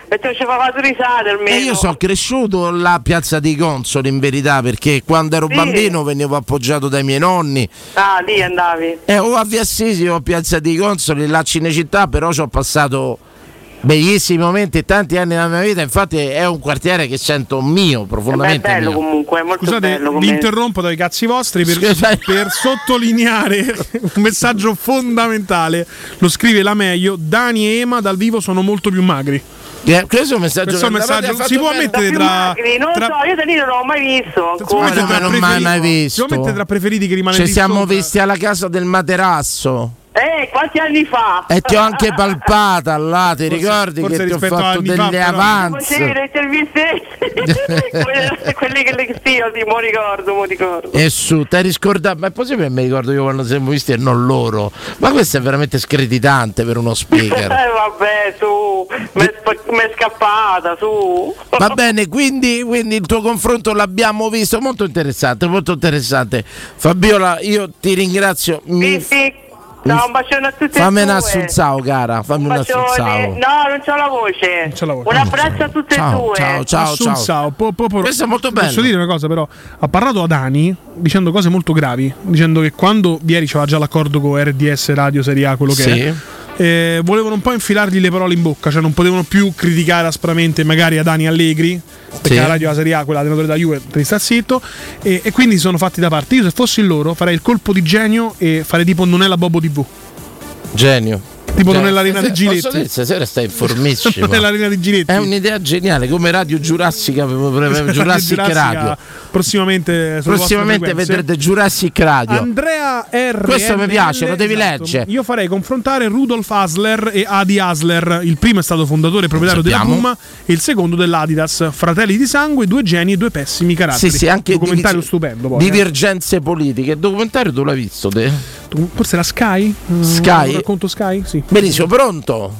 E te ci fa faturizzare almeno. E io sono cresciuto la piazza dei Consoli, in verità, perché quando ero sì. bambino venivo appoggiato dai miei nonni. Ah, lì andavi? Eh, o a Via Assisi o a Piazza dei Consoli, là a Cinecittà, però ci ho passato bellissimi momenti, tanti anni della mia vita. Infatti è un quartiere che sento mio, profondamente eh beh, è bello mio. Comunque, è molto Scusate, bello come... vi interrompo dai cazzi vostri per, per sottolineare un messaggio fondamentale. Lo scrive la meglio: Dani e Ema dal vivo sono molto più magri. Yeah, questo è un messaggio, questo che messaggio si può mettere tra magri, non tra... so, io da lì non l'ho mai visto ancora. Si ma non l'ho mai, mai visto. Si può mettere tra preferiti che rimane. Ci siamo sopra. Visti alla casa del materasso. Eh, quanti anni fa? E ti ho anche palpata là, ti forse, ricordi forse che ti ho fatto delle avanze? Sì, le interviste, quelle che le sì, io mi ricordo, mi ricordo. E su, ti hai riscordato, ma è possibile che mi ricordo io quando siamo visti e non loro? Ma questo è veramente screditante per uno speaker. Eh vabbè, su, mi è sp- scappata, su. Va bene, quindi, quindi il tuo confronto l'abbiamo visto, molto interessante, molto interessante. Fabiola, io ti ringrazio. Mi... Sì, sì. No, un bacione a tutti. Fammi un assunzao, cara. Fammi un, un assunzao. No, non c'ho la voce. Non c'ho la voce. Un abbraccio a tutte ciao, e due. Ciao, ciao, assunzao. Ciao. Questo è molto bello. Posso dire una cosa, però? Ha parlato a Dani dicendo cose molto gravi. Dicendo che quando ieri c'era già l'accordo con R D S Radio Serie A, quello che sì. è. Eh, volevano un po' infilargli le parole in bocca, cioè non potevano più criticare aspramente magari a Dani Allegri, perché sì. la radio della Serie A, quella allenatore da Juve, te sta zitto, e, e quindi sono fatti da parte. Io se fossi loro farei il colpo di genio e farei tipo non è la Bobo tivù. Genio. Tipo cioè, non è l'arena di Giletti. Stasera stai informissimo. Non è l'arena di Giletti. È un'idea geniale, come Radio Giurassica, Giurassic Giurassica Radio. Prossimamente prossimamente vedrete Jurassic Radio. Andrea R. Questo mi piace, lo devi esatto. leggere. Io farei confrontare Rudolf Hasler e Adi Hasler. Il primo è stato fondatore e proprietario della Puma e il secondo dell'Adidas. Fratelli di sangue, due geni e due pessimi caratteri. Sì, sì, anche documentario divi- stupendo poi, divergenze eh. politiche. Il documentario tu l'hai visto te? Forse la Sky? Sky. Racconto Sky? Sì. Benissimo, pronto.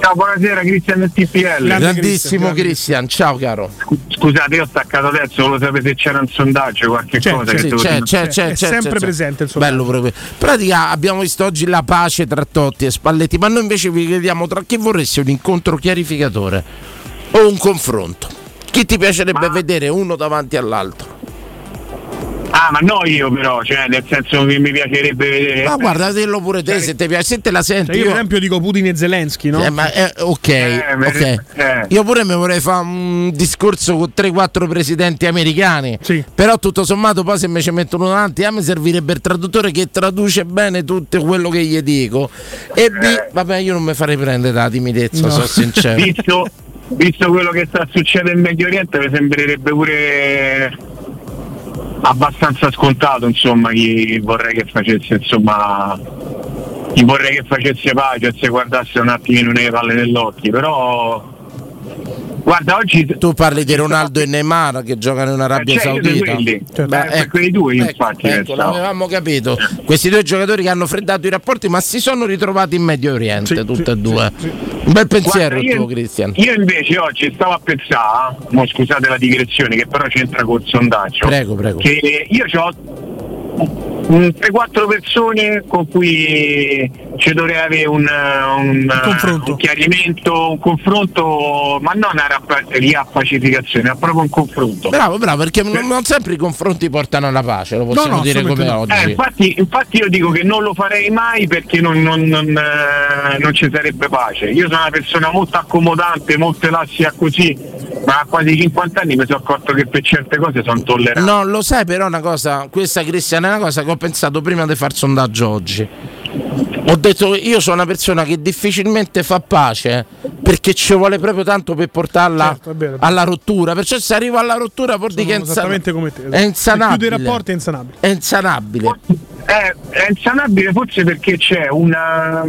Ciao, buonasera, Cristian T P L. Grandissimo Cristian, ciao caro. Scusate, io ho staccato adesso, volevo sapere se c'era un sondaggio, qualche c'è, cosa. C'è, che c'è, c'è, c'è, è c'è, sempre c'è, presente il sondaggio. Bello proprio. Pratica, abbiamo visto oggi la pace tra Totti e Spalletti, ma noi invece vi chiediamo tra chi vorresti un incontro chiarificatore o un confronto. Chi ti piacerebbe ma... vedere uno davanti all'altro? Ah, ma no io però, cioè nel senso che mi piacerebbe vedere. Ma guarda, dillo pure te, cioè, se ti piace, se te la senti. Cioè io, io per esempio dico Putin e Zelensky, no? Eh, ma, eh, ok, eh, okay. Eh. Io pure mi vorrei fare un discorso con tre quattro presidenti americani. Sì. Però tutto sommato poi se me ci mettono davanti A mi servirebbe il traduttore che traduce bene tutto quello che gli dico. E B, eh. vabbè, io non mi farei prendere la timidezza, no. sono sincero. Visto, visto quello che sta succedendo in Medio Oriente mi sembrerebbe pure... abbastanza scontato, insomma, chi vorrei che facesse, insomma, chi vorrei che facesse pace e se guardasse un attimino nelle palle dell'occhio, però guarda oggi tu parli di Ronaldo e Neymar che giocano in Arabia cioè, Saudita. Quelli, cioè, beh, ecco, quelli due ecco, infatti ecco, l'avevamo capito. Questi due giocatori che hanno freddato i rapporti ma si sono ritrovati in Medio Oriente sì, tutti sì, e due. Sì, sì. Un bel pensiero guarda, il tuo, Cristian. Io invece oggi stavo a pensare, mo scusate la digressione che però c'entra col sondaggio. Prego, prego. Che io ho tre quattro persone con cui ci dovrei avere un, un, un chiarimento, un confronto, ma non una riappacificazione, ma proprio un confronto. Bravo, bravo, perché per... non sempre i confronti portano alla pace, lo possiamo no, no, dire come no. oggi. Eh, infatti, infatti io dico che non lo farei mai perché non, non, non, eh, non ci sarebbe pace. Io sono una persona molto accomodante, molto elastica così, ma a quasi cinquanta anni mi sono accorto che per certe cose sono tollerante. No, lo sai però una cosa, questa Cristiana è una cosa che ho pensato prima di far sondaggio oggi. Ho detto che io sono una persona che difficilmente fa pace perché ci vuole proprio tanto per portarla certo, è vero, è vero. alla rottura. Perciò se arrivo alla rottura vuol dire che è insanabile. Come te, è insanabile. Chiude i rapporti è insanabile. È insanabile. È, è insanabile forse perché c'è una.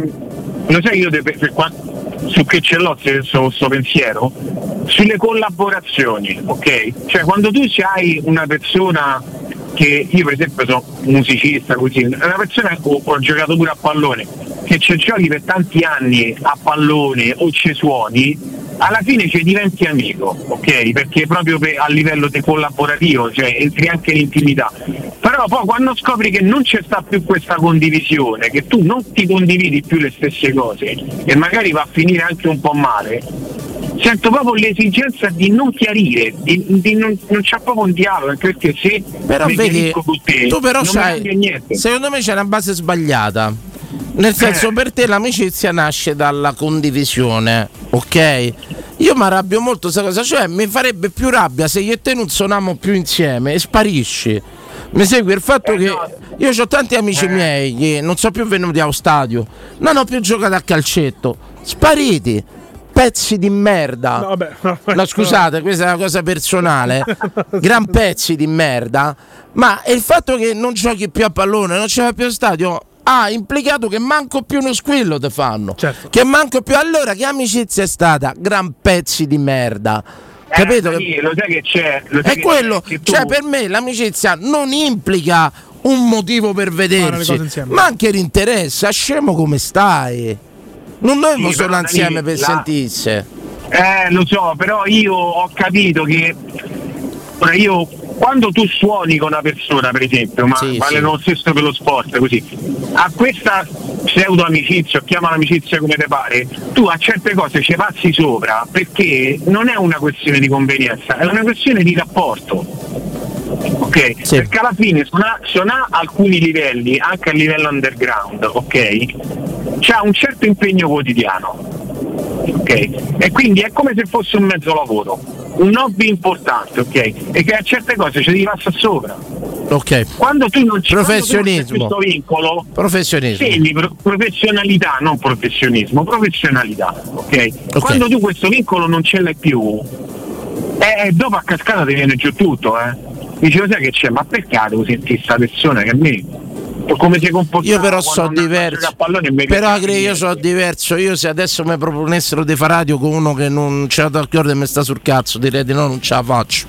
Lo sai io de, per quanto. Su che ce l'ho questo pensiero? Sulle collaborazioni, ok? Cioè quando tu hai una persona che io per esempio sono musicista così, una persona che ho, ho giocato pure a pallone, che ci giochi per tanti anni a pallone o ci suoni, alla fine ci diventi amico, ok? Perché proprio per, a livello de- collaborativo, cioè entri anche in intimità. Però poi quando scopri che non c'è sta più questa condivisione, che tu non ti condividi più le stesse cose e magari va a finire anche un po' male, sento proprio l'esigenza di non chiarire, di, di non, non c'è proprio un dialogo, anche perché se però vedi, te, tu però sai, secondo me c'è una base sbagliata. Nel senso, eh. per te l'amicizia nasce dalla condivisione, ok? Io mi arrabbio molto questa cosa, cioè mi farebbe più rabbia se io e te non suoniamo più insieme e sparisci. Mi segui il fatto eh, che no. io ho tanti amici eh. miei che non sono più venuti allo stadio, non ho più giocato a calcetto, spariti. Pezzi di merda. No, vabbè, no, no. La, scusate, questa è una cosa personale. Gran pezzi di merda. Ma il fatto che non giochi più a pallone, non c'è più stadio, ha ah, implicato che manco più uno squillo te fanno. Certo. Che manco più. Allora che amicizia è stata? Gran pezzi di merda. Eh, Capito? Sì, lo sai che c'è. Lo sai è che quello. C'è, tu... Cioè, per me l'amicizia non implica un motivo per vederci, ma anche l'interesse. Scemo come stai? Non dovevo sì, solo insieme per la... sentirsi. Eh, lo so, però io ho capito che ora io quando tu suoni con una persona, per esempio, ma sì, vale sì. lo stesso per lo sport, così a questa pseudo amicizia, chiama l'amicizia come te pare, tu a certe cose ci passi sopra perché non è una questione di convenienza, è una questione di rapporto. Ok, sì. Perché alla fine suona, suona alcuni livelli, anche a livello underground, ok? C'ha un certo impegno quotidiano, ok? E quindi è come se fosse un mezzo lavoro, un hobby importante, ok? E che a certe cose ci devi passare sopra. Ok. Quando tu non ci professionismo. Questo vincolo, professionismo. Segni pro- professionalità, non professionismo, professionalità, okay? ok? Quando tu questo vincolo non ce l'hai più, eh, dopo a cascata ti viene giù tutto, eh? Dicevo, sai che c'è, ma peccato sentire sta persona che a me come si comporta. Io però sono diverso. Però credo io sono diverso. Io se adesso mi proponessero di fare radio con uno che non c'è d'accordo e mi sta sul cazzo, direi di no, non ce la faccio.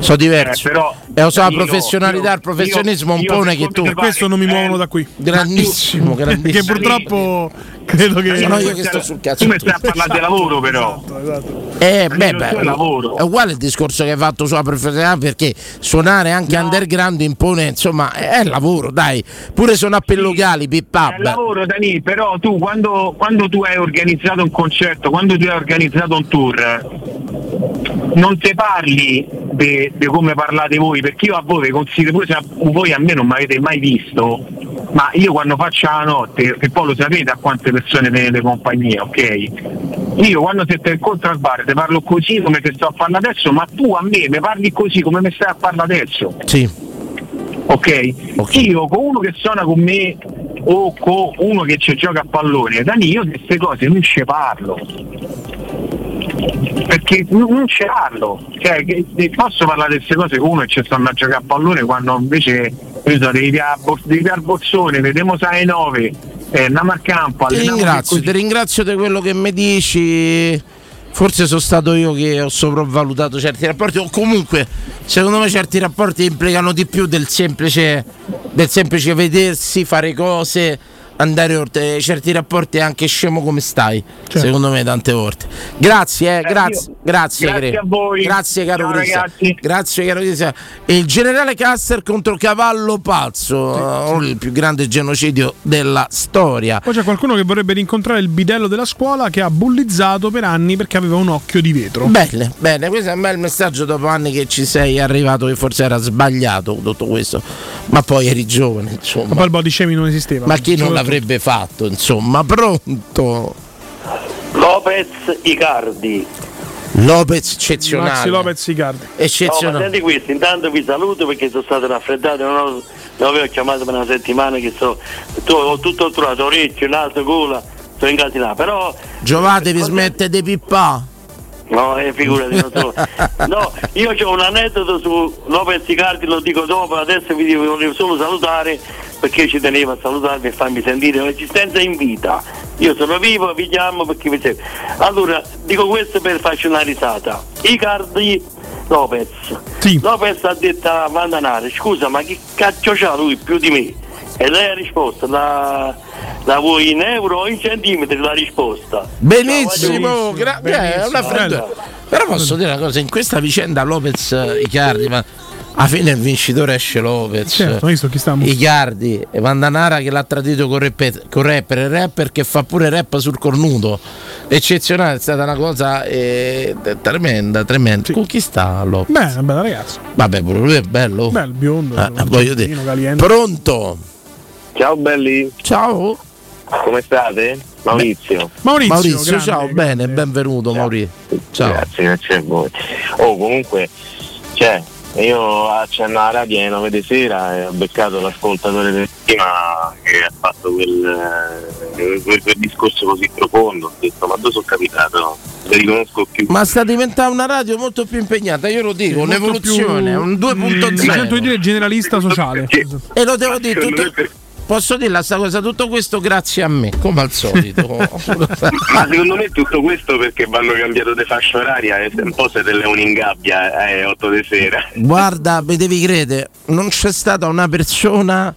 Sono diverso. Eh, però, e lo so, la professionalità, io, il professionismo io, un po' che tu. Per questo non mi muovono eh, da qui. Grandissimo, grandissimo. Che purtroppo credo che sono io che sto sul cazzo. Tu mi stai a parlare di lavoro però. Esatto, esatto. Eh, beh, beh, è uguale il discorso che hai fatto sulla professionalità, perché suonare anche no. underground impone, insomma, è lavoro, dai. Pure sono appelli sì, locali, pip-up. È lavoro, Dani, però tu quando, quando tu hai organizzato un concerto, quando tu hai organizzato un tour, non te parli di come parlate voi, perché io a voi considero, voi, voi a me non mi avete mai visto, ma io quando faccio la notte, e poi lo sapete a quante persone tenete compagnia, ok? Io quando se te incontro al bar te parlo così come te sto a parlare adesso, ma tu a me mi parli così come mi stai a parlare adesso. Sì. Okay. Ok, io con uno che suona con me o con uno che ci gioca a pallone, Dani, io queste cose non ce parlo, perché non ce parlo, cioè che posso parlare di queste cose con uno che ci stanno a giocare a pallone, quando invece io so, devi al bozzone, vediamo sai nove, eh, andiamo al campo. Ti ringrazio, ti ringrazio di quello che mi dici. Forse sono stato io che ho sopravvalutato certi rapporti, o comunque secondo me certi rapporti implicano di più del semplice, del semplice vedersi, fare cose, andare oltre. Certi rapporti è anche scemo come stai, certo. secondo me tante volte. Grazie, eh, eh, grazie, io, grazie, grazie credo. a voi. Grazie caro Cristian. Grazie caro Cristian. Il generale Custer contro Cavallo Pazzo, sì, uh, sì. il più grande genocidio della storia. Poi c'è qualcuno che vorrebbe rincontrare il bidello della scuola che ha bullizzato per anni perché aveva un occhio di vetro. Bene, bene, questo è un bel messaggio dopo anni che ci sei arrivato, che forse era sbagliato tutto questo, ma poi eri giovane, insomma. Ma poi il body shaming non esisteva. Ma chi non l'avrebbe avrebbe fatto, insomma. Pronto? Lopez Icardi. Lopez eccezionale. Maxi Lopez Icardi. Eccezionale. No, senti questo, intanto vi saluto perché sono stato raffreddato, non, ho, non avevo chiamato per una settimana che so, tu, ho tutto trovato, orecchio, naso, gola, sono incasinato, però Giovate vi eh, smette di pippà. No, eh, figurati, non so. No, io ho un aneddoto su Lopez Icardi, lo dico dopo, adesso vi volevo solo salutare perché ci tenevo a salutarvi e farmi sentire un'esistenza in vita. Io sono vivo, vi chiamo perché vi seguo. Allora, dico questo per farci una risata. Icardi Lopez. Sì. Lopez ha detto a Vandanare, scusa, ma che caccio c'ha lui più di me? E lei ha risposto, la, la vuoi in euro o in centimetri la risposta? Benissimo, gra- benissimo. Eh, è una fredda. Però posso dire una cosa, in questa vicenda Lopez Icardi, ma alla fine il vincitore esce Lopez, certo, visto chi sta Icardi, e Vandanara che l'ha tradito con rapper, con rapper, il rapper che fa pure rap sul cornuto, eccezionale, è stata una cosa eh, tremenda, tremenda. Sì. Con chi sta Lopez? Beh, un bel ragazzo. Vabbè, pure lui è bello. Bello, biondo. Ah, biondo, voglio dire. Pronto? Ciao belli. Ciao. Come state? Maurizio. Maurizio, Maurizio grande, ciao, grande, bene, grande. Benvenuto ciao. Maurizio. Ciao. Grazie, grazie a voi. Oh, comunque, cioè, io accenno alla radio alle nove di sera e ho beccato l'ascoltatore del prima che ha fatto quel, quel, quel discorso così profondo. Ho detto, ma dove sono capitato? Le riconosco più. Ma sta diventando una radio molto più impegnata, io lo dico, un'evoluzione, un due punto zero. Mi sento dire generalista sociale. Sì. E lo devo dire tutto. Posso dirla sta cosa, tutto questo grazie a me, come al solito. Ma secondo me tutto questo perché vanno cambiato le fasce oraria e un po' se te leoni in gabbia alle otto di sera. Guarda, mi devi credere, non c'è stata una persona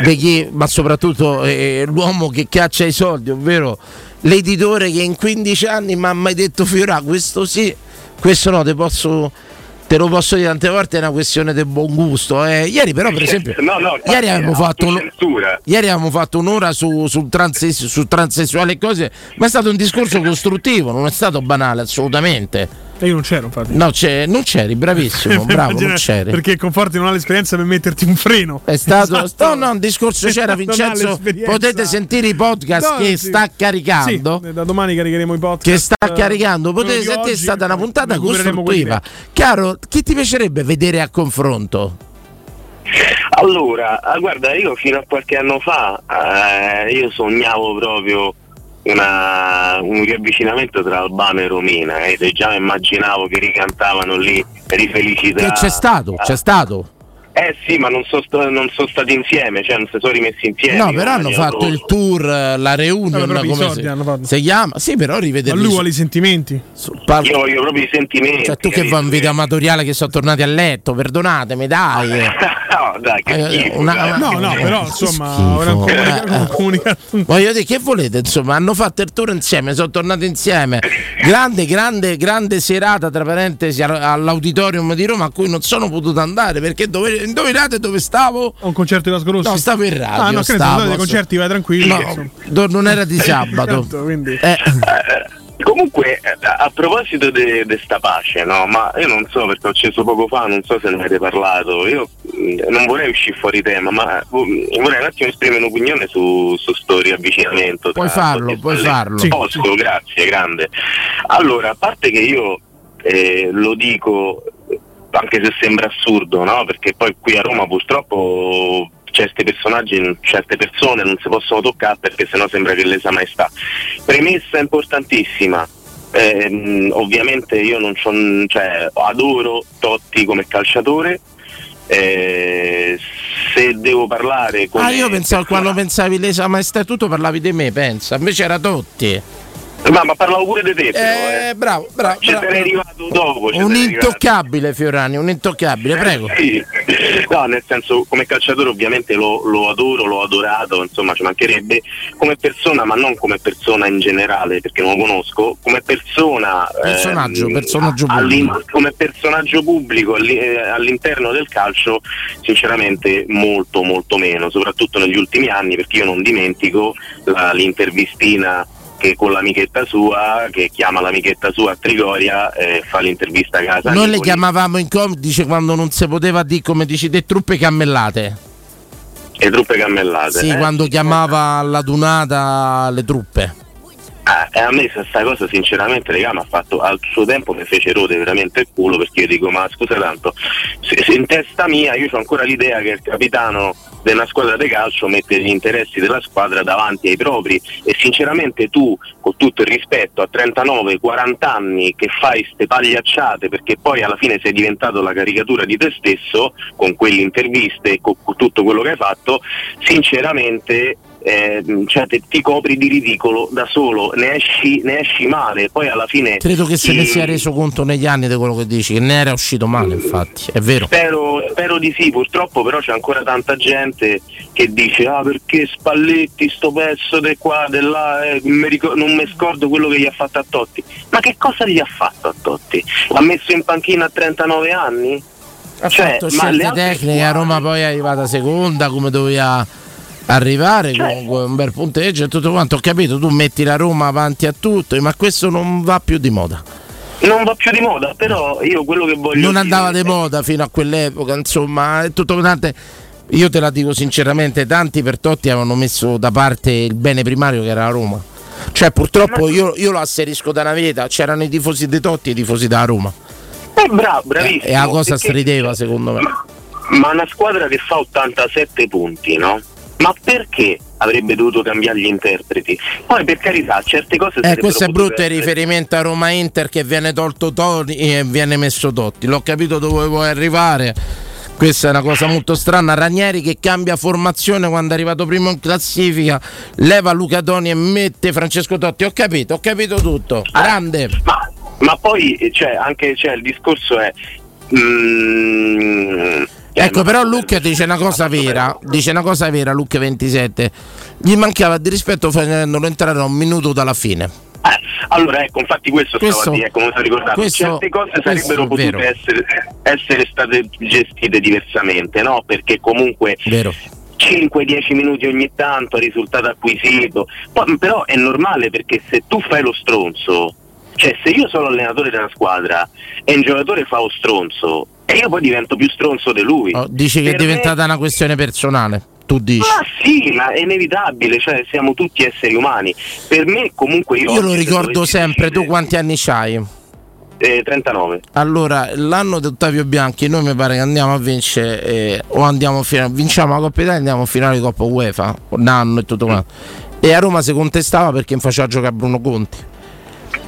di chi, ma soprattutto eh, l'uomo che caccia i soldi, ovvero l'editore che in quindici anni mi ha mai detto Fiorà, questo sì, questo no, te posso... Te lo posso dire tante volte, è una questione del buon gusto. Eh. Ieri però per esempio no, no, ieri, abbiamo fatto un, ieri abbiamo fatto un'ora su, su, transe, su transessuali e cose, ma è stato un discorso costruttivo, non è stato banale assolutamente. E io non c'ero infatti. No, c'è, non c'eri, bravissimo, bravo, non c'eri. Perché Conforti non ha l'esperienza per metterti un freno. È stato esatto. No, no, un discorso c'era Vincenzo, potete sentire i podcast no, che sì. sta caricando. Sì, da domani caricheremo i podcast. Che sta caricando, potete sentire, è stata una puntata costruttiva. Caro, chi ti piacerebbe vedere a confronto? Allora, guarda, io fino a qualche anno fa eh, io sognavo proprio Una, un riavvicinamento tra Albano e Romina eh, e già immaginavo che ricantavano lì di felicità. Che c'è stato, c'è stato. Eh sì, ma non sono so stati insieme, cioè non si sono rimessi insieme. No, però hanno fatto il tour, la reunion, no, come si, fatto. si chiama. Sì, però rivederli. Ma lui vuole i sentimenti. Su, par... Io voglio proprio i sentimenti. Cioè tu che vai in vita amatoriale che sono tornati a letto, perdonatemi, dai. No, dai, che eh, schifo, una... No, no, però insomma, schifo, eh, eh, eh. Voglio dire, che volete? Insomma, hanno fatto il tour insieme, sono tornati insieme. Grande, grande, grande serata, tra parentesi, all'Auditorium di Roma a cui non sono potuto andare perché dovevo. Indovinate dove stavo? A un concerto di Vasco Rossi? No, stavo in radio. Ah, no, credo stavo, stavo dei concerti, vai tranquillo. No, do, non era di sabato. Certo, eh. Eh, comunque, a proposito di sta pace, no? Ma io non so perché ho acceso poco fa, non so se ne avete parlato. Io non vorrei uscire fuori tema, ma vorrei un attimo esprimere un'opinione su, su sto riavvicinamento. Puoi farlo, puoi farlo. Sì, posso, sì. Grazie, grande. Allora, a parte che io eh, lo dico. Anche se sembra assurdo, no? Perché poi qui a Roma purtroppo certi personaggi, certe persone non si possono toccare perché sennò sembra che lesa maestà. Premessa importantissima. Eh, ovviamente io non sono, cioè adoro Totti come calciatore. Eh, se devo parlare con. Ah, io pensavo quando pensavi lesa maestà tutto parlavi di me, pensa. Invece era Totti. Ma, ma parlavo pure di te, eh, eh. Bravo, bravo, bravo. Ci sei arrivato dopo. Un intoccabile, Fiorani, un intoccabile, prego. Eh, sì. No, nel senso, come calciatore ovviamente lo, lo adoro, l'ho adorato, insomma ci mancherebbe, come persona, ma non come persona in generale, perché non lo conosco, come persona personaggio, ehm, personaggio pubblico. Come personaggio pubblico all'interno del calcio, sinceramente molto molto meno, soprattutto negli ultimi anni, perché io non dimentico la, l'intervistina che con l'amichetta sua, che chiama l'amichetta sua a Trigoria e eh, fa l'intervista a casa. Noi le chiamavamo in codice quando non si poteva dire, come dici, le truppe cammellate. Le truppe cammellate? Sì, eh? Quando chiamava alla dunata le truppe. Ah, e a me questa cosa sinceramente, regà, mi ha fatto al suo tempo, mi fece rode veramente il culo, perché io dico, ma scusa tanto, se, se in testa mia io ho ancora l'idea che il capitano della squadra di calcio mette gli interessi della squadra davanti ai propri, e sinceramente tu, con tutto il rispetto, a trentanove quaranta anni che fai ste pagliacciate perché poi alla fine sei diventato la caricatura di te stesso con quelle interviste e con tutto quello che hai fatto, sinceramente eh, cioè te, ti copri di ridicolo da solo, ne esci, ne esci male. Poi alla fine credo che se eh, ne sia reso conto negli anni di quello che dici, che ne era uscito male, infatti è vero. Spero, spero di sì, purtroppo però c'è ancora tanta gente che dice ah perché Spalletti sto pezzo di qua, di là, eh, mi ricordo, non mi scordo quello che gli ha fatto a Totti. Ma che cosa gli ha fatto a Totti? L'ha messo in panchina a trentanove anni? Ha cioè, fatto scelte tecniche, a Roma poi è arrivata seconda come doveva arrivare, cioè, comunque un bel punteggio e tutto quanto, ho capito, tu metti la Roma avanti a tutto, ma questo non va più di moda. Non va più di moda, però io quello che voglio non andava di moda fino a quell'epoca, insomma, è tutto tante. Io te la dico sinceramente, tanti per Totti avevano messo da parte il bene primario che era la Roma. Cioè purtroppo io, io lo asserisco da una vita, c'erano i tifosi dei Totti e i tifosi della Roma. Eh, bravo, bravissimo. E la cosa strideva secondo me. Ma, ma una squadra che fa ottantasette punti, no? Ma perché avrebbe dovuto cambiare gli interpreti? Poi per carità, certe cose eh, questo è brutto il riferimento a Roma Inter, che viene tolto Toni e viene messo Totti. L'ho capito dove vuoi arrivare. Questa è una cosa molto strana. Ranieri che cambia formazione quando è arrivato primo in classifica, leva Luca Toni e mette Francesco Totti. Ho capito, ho capito tutto. Ah, grande. Ma Ma poi cioè, anche cioè, il discorso è mm, ecco, però Luca dice una cosa vera, dice una cosa vera Luca ventisette, gli mancava di rispetto facendolo entrare a un minuto dalla fine. Eh, allora ecco, infatti questo, questo stavo a dire, come sto ricordando, certe cose sarebbero potute essere, essere state gestite diversamente, no? Perché comunque vero. cinque dieci minuti ogni tanto, risultato acquisito. Poi, però è normale, perché se tu fai lo stronzo, cioè se io sono allenatore della squadra e un giocatore fa lo stronzo e io poi divento più stronzo di lui. Oh, dici che per è diventata me... una questione personale, tu dici. Ma sì, ma è inevitabile, cioè siamo tutti esseri umani. Per me comunque io... Io lo ricordo sempre, decidere... tu quanti anni c'hai? Eh, trentanove. Allora, l'anno di Ottavio Bianchi noi mi pare che andiamo a vincere eh, o andiamo a finale, vinciamo la Coppa Italia e andiamo a finale di Coppa UEFA, un anno e tutto quanto. Mm. E a Roma si contestava perché non faceva giocare Bruno Conti.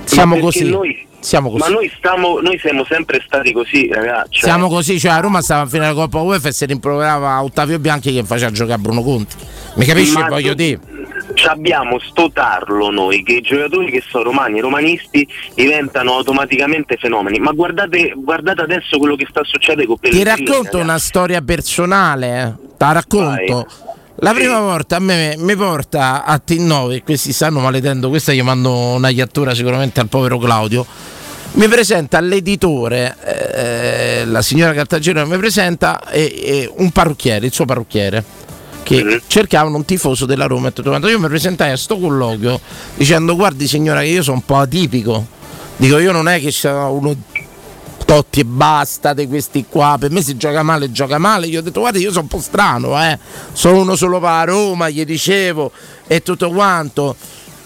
Siamo così. Noi, siamo così, ma noi stiamo, noi siamo sempre stati così, ragazzi. Siamo così, cioè a Roma stava a finire la Coppa UEFA e si rimproverava Ottavio Bianchi che faceva giocare Bruno Conti. Mi capisci che voglio dire? Abbiamo sto tarlo noi che i giocatori che sono romani e romanisti diventano automaticamente fenomeni. Ma guardate, guardate adesso quello che sta succedendo con Pellegrini. Ti racconto ragazzi. Una storia personale, eh. Te la racconto. Vai. La prima volta a me mi porta a T nove, questi stanno maledendo, questa gli mando una iattura sicuramente al povero Claudio. Mi presenta all'editore, eh, la signora Cartagena mi presenta eh, eh, un parrucchiere, il suo parrucchiere, che cercavano un tifoso della Roma e tutto quanto. Io mi presentai a sto colloquio dicendo guardi signora che io sono un po' atipico, dico io non è che c'è uno Totti e basta di questi qua, per me si gioca male, gioca male. Io ho detto guarda io sono un po' strano, eh. Sono uno solo per la Roma, gli dicevo e tutto quanto.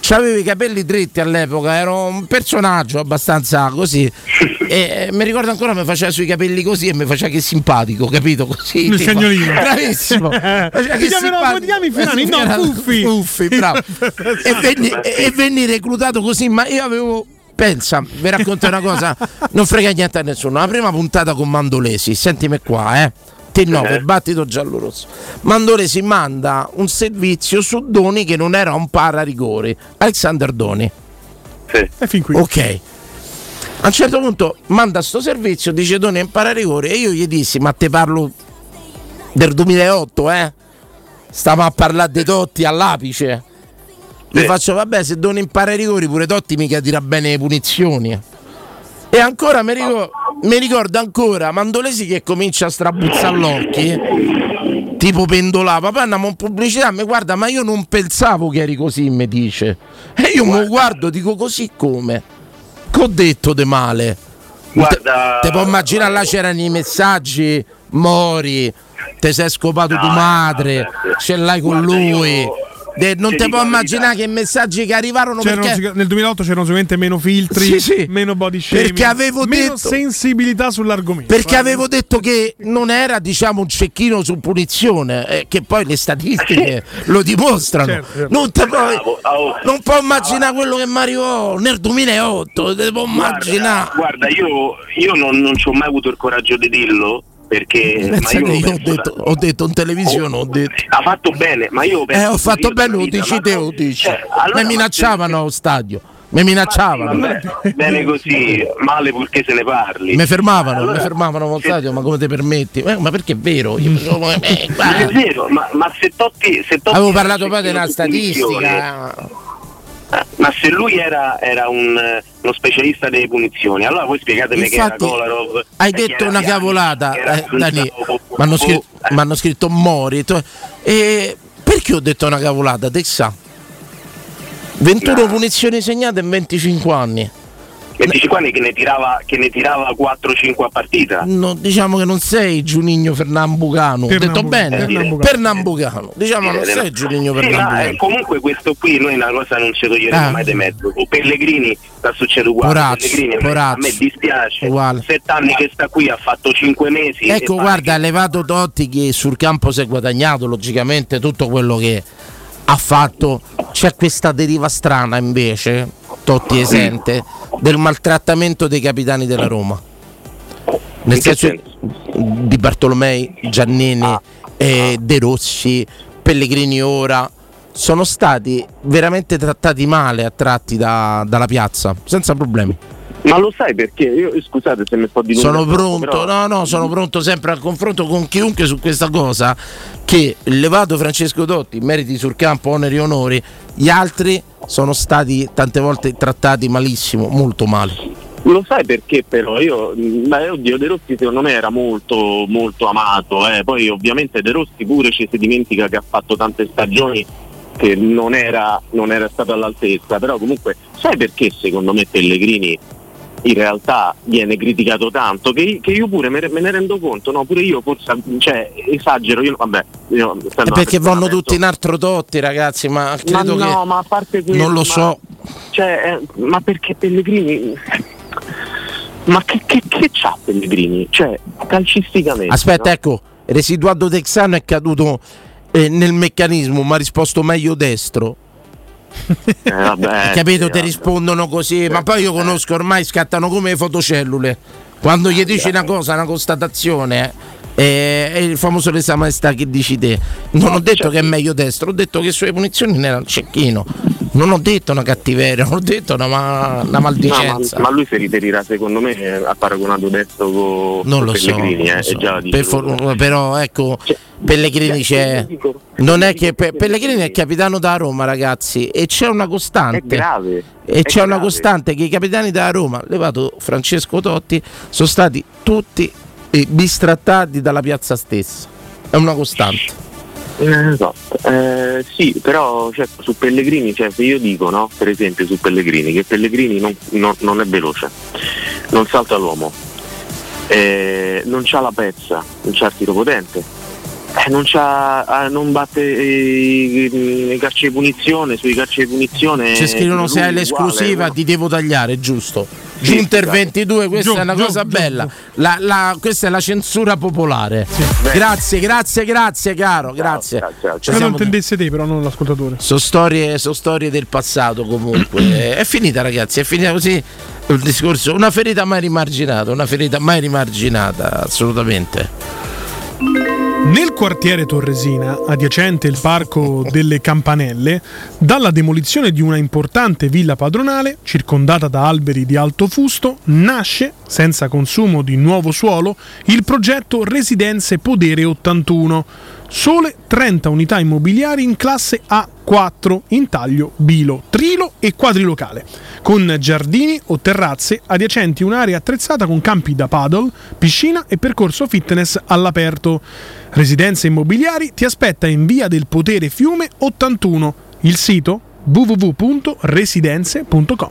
C'avevo i capelli dritti all'epoca, ero un personaggio abbastanza così. E mi ricordo ancora mi faceva sui capelli così e mi faceva che simpatico, capito? Così. Il cagnolino. Bravissimo. Ti chiami Fiorani? No, Puffi. Puffi, bravo. e, venni, e venni reclutato così, ma io avevo... Pensa, vi racconto una cosa, non frega niente a nessuno. La prima puntata con Mandolesi, sentimi qua, eh. T nove, battito giallo-rosso. Mandolesi manda un servizio su Doni che non era un para rigori, Alexander Doni. Sì. E fin qui. Ok. A un certo punto manda sto servizio, dice Doni è in para rigori e io gli dissi "Ma te parlo del duemilaotto, eh? Stavo a parlare dei Totti all'apice". Sì. Mi faccio vabbè se Doni impara i rigori pure Totti mica tira bene le punizioni. E ancora mi ricordo, mi ricordo ancora Mandolesi che comincia a strabuzzare l'occhi tipo pendolava, poi andiamo in pubblicità, mi guarda ma io non pensavo che eri così, mi dice, e io mi guardo dico così come? Che ho detto di male? Guarda, te, te può immaginare là c'erano i messaggi Mori, te sei scopato no, tua madre, no, no, no. Ce l'hai con guarda, lui io... De, non ti può immaginare che messaggi che arrivarono perché... Nel duemilaotto c'erano sicuramente meno filtri, sì, sì. Meno body shaming, meno detto, sensibilità sull'argomento. Perché eh. avevo detto che non era diciamo un cecchino su punizione, eh, che poi le statistiche lo dimostrano. Certo, certo. Non, te può, non può immaginare quello che mi arrivò nel duemilaotto. Te può immaginare. Guarda, guarda io, io non, non ci ho mai avuto il coraggio di dirlo. Perché ma io io ho, detto, ho detto in televisione, oh, ho detto, ha fatto bene, ma io penso eh, ho fatto bene, lo dici te, lo dici. Eh, allora mi minacciavano allo stadio. Mi minacciavano, ma sì, vabbè, bene così, male purché se ne parli. Mi fermavano, allora, mi fermavano con stadio, ma come ti permetti? Eh, ma perché è vero? Io sono, eh, è vero, ma, ma se Totti, se Totti avevo parlato poi della statistica. Ma se lui era, era un, uno specialista delle punizioni, allora voi spiegatemi che era Kolarov. Hai detto una cavolata, eh, Dani, mi hanno scritto, eh. scritto Mori. E perché ho detto una cavolata? Texà? ventuno no. punizioni segnate in venticinque anni. venticinque anni che ne tirava, che ne tirava quattro cinque a partita. No, diciamo che non sei Juninho Pernambucano. Ho detto bene, Pernambucano. Pernambucano. Diciamo non sei Juninho Pernambucano. Sì, ma, eh, comunque questo qui noi una cosa non ce lo toglieremo ah. mai di mezzo. O Pellegrini sta succedendo uguale. Porazzo, Pellegrini Porazzo. A me dispiace. sette anni che sta qui, ha fatto cinque mesi. Ecco, guarda, ha che... levato Totti che sul campo si è guadagnato logicamente tutto quello che ha fatto. C'è questa deriva strana invece, Totti esente, del maltrattamento dei capitani della Roma, nel senso di Bartolomei, Giannini, ah. eh, De Rossi, Pellegrini ora, sono stati veramente trattati male a tratti da, dalla piazza, senza problemi. Ma lo sai perché? Io scusate se mi sto dilungando. Sono pronto, però... no, no, sono pronto sempre al confronto con chiunque su questa cosa, che levato Francesco Totti, meriti sul campo, oneri e onori, gli altri sono stati tante volte trattati malissimo, molto male. Lo sai perché però? Io, beh, oddio, De Rossi secondo me era molto molto amato, eh. Poi ovviamente De Rossi pure ci si dimentica che ha fatto tante stagioni che non era, non era stato all'altezza, però comunque sai perché secondo me Pellegrini in realtà viene criticato tanto che, che io pure me, me ne rendo conto, no, pure io forse, cioè, esagero, io vabbè, io, è perché vanno tutti in altro Totti, ragazzi, ma credo ma no, che ma a parte quello, non lo ma, so cioè, eh, ma perché Pellegrini ma che, che, che c'ha Pellegrini, cioè calcisticamente aspetta, no? Ecco, residuato texano è caduto eh, nel meccanismo, ma ha risposto meglio destro. Eh, vabbè, capito, sì, ti vabbè. rispondono così, ma poi io conosco ormai, scattano come le fotocellule quando gli dici una cosa, una constatazione, eh, è il famoso lesa maestà che dici te. Non ho detto che è meglio destro, ho detto che sue punizioni ne erano cecchino, non ho detto una cattiveria, non ho detto una, ma- una maldicenza. No, ma, ma lui si riferirà secondo me ha paragonato destro con non lo Pellegrini, so, eh, so. Già per for- però ecco cioè, Pellegrini c'è, non è che Pe- Pellegrini è capitano da Roma, ragazzi, e c'è una costante, è grave, e è c'è grave. Una costante che i capitani da Roma, levato Francesco Totti, sono stati tutti e bistrattati dalla piazza stessa, è una costante. Esatto, eh, sì, però cioè, su Pellegrini, cioè, se io dico, no, per esempio su Pellegrini, che Pellegrini non, non, non è veloce, non salta l'uomo, eh, non c'ha la pezza, non c'ha il tiro potente, eh, non c'ha, eh, non batte i eh, calci di punizione, sui calci di punizione ci scrivono se hai l'esclusiva, uguale, ti devo tagliare, giusto? Giunter ventidue, questa giù, è una giù, cosa giù, bella, la, la, questa è la censura popolare. Sì. Grazie, grazie, grazie, caro, ciao, grazie. Ciao, ciao, ciao. Non intendesse te, però non l'ascoltatore. Sono storie, so storie del passato comunque. È finita, ragazzi, è finita così il discorso. Una ferita mai rimarginata, una ferita mai rimarginata, assolutamente. Nel quartiere Torresina, adiacente il Parco delle Campanelle, dalla demolizione di una importante villa padronale, circondata da alberi di alto fusto, nasce, senza consumo di nuovo suolo, il progetto Residenze Podere ottantuno, sole trenta unità immobiliari in classe A quattro, in taglio bilo, trilo e quadrilocale, con giardini o terrazze adiacenti un'area attrezzata con campi da paddle, piscina e percorso fitness all'aperto. Residenze Immobiliari ti aspetta in via del Potere Fiume ottantuno, il sito w w w punto residenze punto com.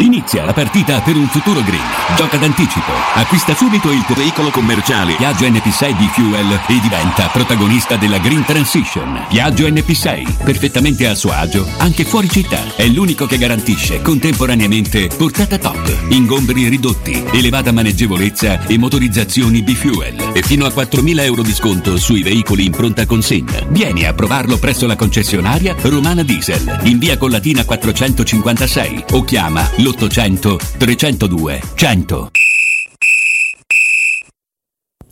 Inizia la partita per un futuro green. Gioca d'anticipo, acquista subito il tuo veicolo commerciale Piaggio N P sei di Fuel e diventa protagonista della Green Transition. Piaggio N P sei, perfettamente a suo agio anche fuori città, è l'unico che garantisce contemporaneamente portata top, ingombri ridotti, elevata maneggevolezza e motorizzazioni B-Fuel e fino a quattromila euro di sconto sui veicoli in pronta consegna. Vieni a provarlo presso la concessionaria Romana Diesel in via Collatina quattrocentocinquantasei o chiama l'ottocento trecentodue cento.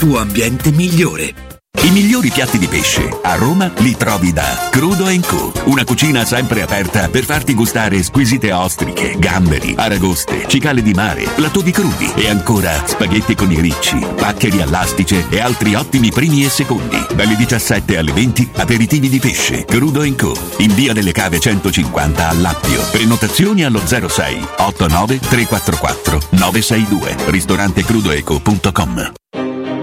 tuo ambiente migliore. I migliori piatti di pesce a Roma li trovi da Crudo and Co. Una cucina sempre aperta per farti gustare squisite ostriche, gamberi, aragoste, cicale di mare, platò di crudi e ancora spaghetti con i ricci, paccheri all'astice e altri ottimi primi e secondi. Dalle diciassette alle venti aperitivi di pesce. Crudo and Co. in via delle Cave centocinquanta a Lappio. Prenotazioni allo zero sei ottantanove trecentoquarantaquattro novecentossantadue. Ristorante crudoeco punto com.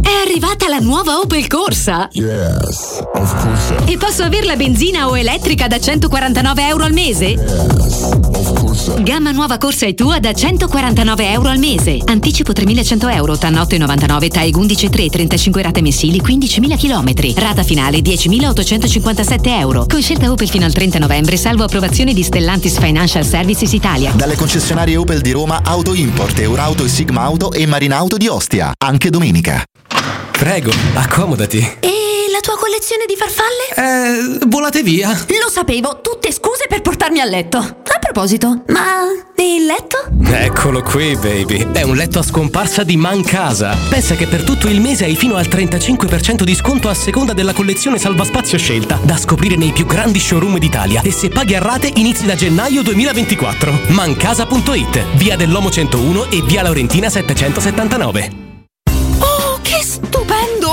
È arrivata la nuova Opel Corsa? Yes, of course. E posso averla benzina o elettrica da centoquarantanove euro al mese? Yes, of course. Gamma nuova Corsa e tua da centoquarantanove euro al mese. Anticipo tremilacento euro, T A N otto virgola novantanove, T A E undici virgola tre, trentacinque rate mensili, quindicimila chilometri. Rata finale diecimilaottocentocinquantasette euro. Con scelta Opel fino al trenta novembre, salvo approvazione di Stellantis Financial Services Italia. Dalle concessionarie Opel di Roma, Auto Import, Eurauto e Sigma Auto e Marinauto di Ostia. Anche domenica. Prego, accomodati. E la tua collezione di farfalle? Eh, volate via. Lo sapevo, tutte scuse per portarmi a letto. A proposito, ma il letto? Eccolo qui, baby. È un letto a scomparsa di Mancasa. Pensa che per tutto il mese hai fino al trentacinque per cento di sconto a seconda della collezione salvaspazio scelta, da scoprire nei più grandi showroom d'Italia. E se paghi a rate inizi da gennaio duemilaventiquattro. Mancasa punto it, via dell'Omo centouno e via Laurentina settecentosettantanove. Stupendo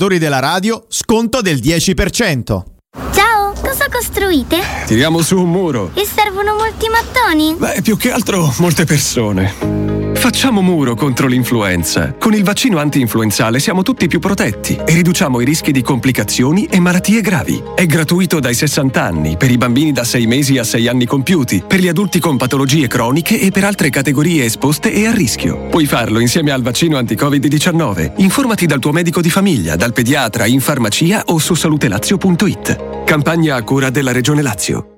della radio, sconto del dieci per cento. Ciao, cosa costruite? Tiriamo su un muro. E servono molti mattoni? Beh, più che altro molte persone. Facciamo muro contro l'influenza. Con il vaccino anti-influenzale siamo tutti più protetti e riduciamo i rischi di complicazioni e malattie gravi. È gratuito dai sessanta anni, per i bambini da sei mesi a sei anni compiuti, per gli adulti con patologie croniche e per altre categorie esposte e a rischio. Puoi farlo insieme al vaccino anti-covid diciannove. Informati dal tuo medico di famiglia, dal pediatra, in farmacia o su salute lazio punto it. Campagna a cura della Regione Lazio.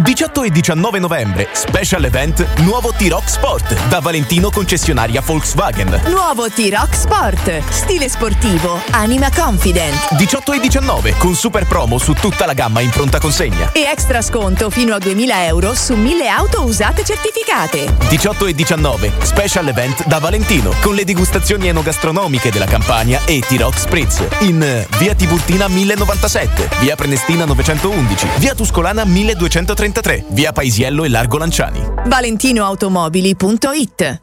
diciotto e diciannove novembre, special event Nuovo T-Roc Sport da Valentino concessionaria Volkswagen. Nuovo T-Roc Sport, stile sportivo, anima confident. diciotto e diciannove con super promo su tutta la gamma in pronta consegna e extra sconto fino a duemila euro su mille auto usate certificate. diciotto e diciannove, special event da Valentino con le degustazioni enogastronomiche della Campania e T-Roc Spritz in via Tiburtina mille novantasette, via Prenestina novecentoundici, via Tuscolana milleduecentotrentatré, via Paisiello e Largo Lanciani. valentinoautomobili punto it.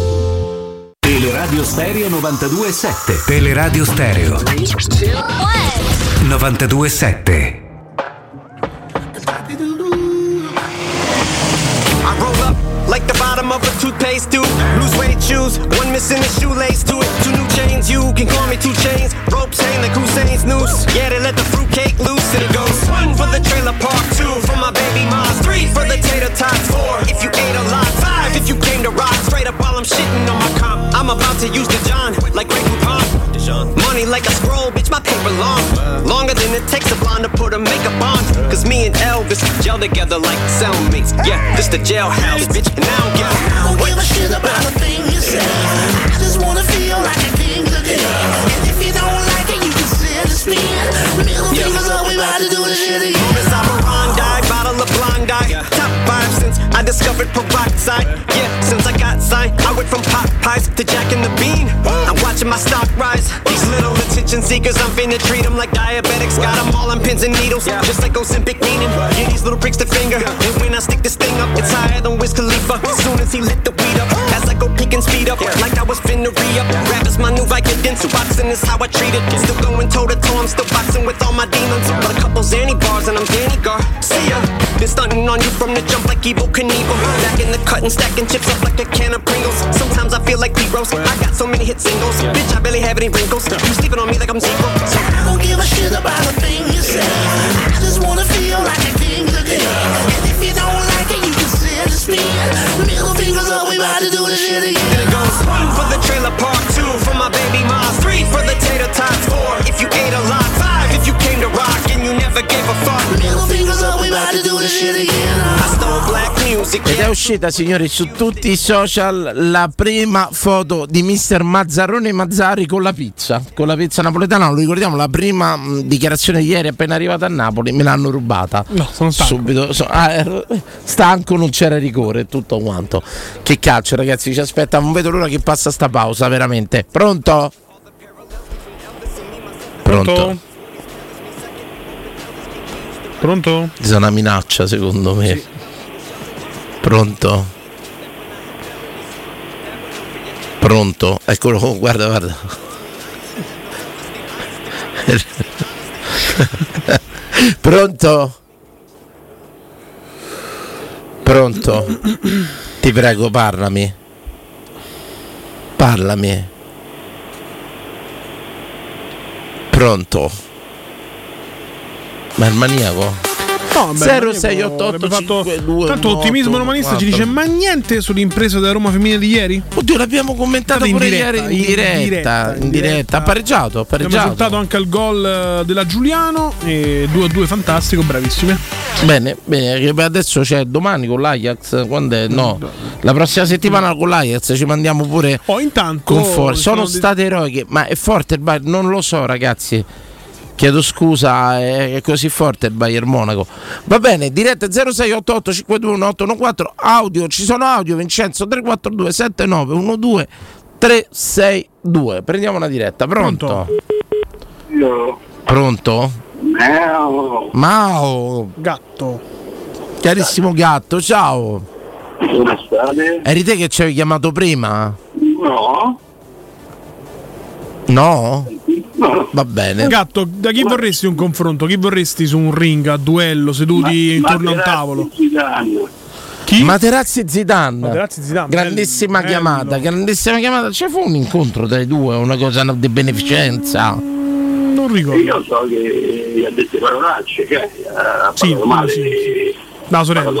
Teleradio Stereo novantadue virgola sette. Teleradio Stereo novantadue virgola sette. I roll up like the bottom of a toothpaste tube. Loose weight shoes, one missing the shoelace to it. Two new chains, you can call me two chains. Ropes hang like Hussein's noose. Yeah, they let the fruitcake loose and it goes. One for the trailer park, two for my baby mom, three for the tater tots, four if you ate a lot, five if you came to rock. Straight up while I'm shitting on my comp, I'm about to use the John, like Greg Poupon. Money like a scroll, bitch, my paper long. Longer than it takes a blonde to put a makeup on. Cause me and Elvis gel together like cellmates. Yeah, this the jailhouse, bitch, and I don't give a I don't give a shit about a thing you say. I just wanna feel like a king again. And if you don't like it, you can send a spin. Middle fingers up, we about to do this shit again. Moment I Bondi, bottle of Blondie. Yeah. Top five since I discovered peroxide. Yeah, since I got signed, I went from pop pies to Jack and the Bean. I'm watching my stock rise. These little attention seekers, I'm finna treat them like diabetics. Got them all on pins and needles, yeah. Just like Ozempic needing. Yeah, these little pricks to finger. Yeah. And when I stick this thing up, it's higher than Wiz Khalifa. As soon as he lit the weed up, as I go peek and speed up, yeah. Like I was finna re-up. Yeah. Rap is my new Vicodinsu. Boxing is how I treat it. Still going toe to toe, I'm still boxing with all my demons. But a couple Zanny bars and I'm Danny Gar. See ya. Been stunting on you from the jump like Evo Knievel. Back in the cut and stacking chips up like a can of Pringles. Sometimes I feel like D-Rose. I got so many hit singles. Bitch, I barely have any wrinkles. You sleeping on me like I'm zero. So I don't give a shit about a thing you say. I just wanna feel like a king again. And if you don't like it, you can send a spin. Middle fingers up, we about to do this shit again. And it goes one for the trailer park, two for my baby mom, three for the tater tots, four if you ate a lot, five if you came to rock and you never gave a fuck. Middle fingers up, we about to do this shit again. I stole black music. Ed è uscita, signori, su tutti i social la prima foto di mister Mazzarrone Mazzari con la pizza, con la pizza napoletana. Lo ricordiamo, la prima mh, dichiarazione di ieri appena arrivata a Napoli, me l'hanno rubata. No, sono stanco. Subito, so, ah, ero stanco, non c'era rigore, tutto quanto. Che calcio, ragazzi, ci aspetta, non vedo l'ora che passa sta pausa, veramente. Pronto? Pronto? Pronto? Pronto? C'è una minaccia, secondo me. Sì. Pronto? Pronto? Eccolo, oh, guarda, guarda. Pronto? Pronto? Ti prego, parlami. Parlami. Pronto? Ma è il maniaco? No, zero sei otto otto cinque due nove otto Tanto Ottimismo Romanista ci dice: ma niente sull'impresa della Roma femminile di ieri? Oddio, l'abbiamo commentato pure diretta, ieri in diretta. In diretta, in diretta. Ha pareggiato, ha pareggiato. Abbiamo saltato anche il gol della Giuliano. E due a due, fantastico, bravissime. Bene, bene. Adesso c'è domani con l'Ajax. Quando è? No, la prossima settimana con l'Ajax ci mandiamo pure. Oh, intanto Conforti. Sono, sono state eroiche, ma è forte il Bayern. Non lo so, ragazzi. Chiedo scusa, è così forte il Bayern Monaco. Va bene, diretta zero sei otto otto cinque due uno otto uno quattro. Audio, ci sono audio, Vincenzo tre quattro due sette nove uno due tre sei due. Prendiamo una diretta, pronto? Pronto? Pronto? Mao. Mao. Gatto. Carissimo gatto, ciao. Come state? Eri te che ci avevi chiamato prima? No. No? No. Va bene. Gatto, da chi vorresti un confronto? Chi vorresti su un ring, a duello, seduti ma, intorno a un tavolo? Zidane. Chi? Materazzi Zidane. Materazzi Zidane. Grandissima bello, chiamata, bello. grandissima chiamata. C'è fu un incontro tra i due, una cosa di beneficenza. Mm, non ricordo. Io so che gli ha detto parolacce, che ha sì, male. Sì, sì. No, sorella.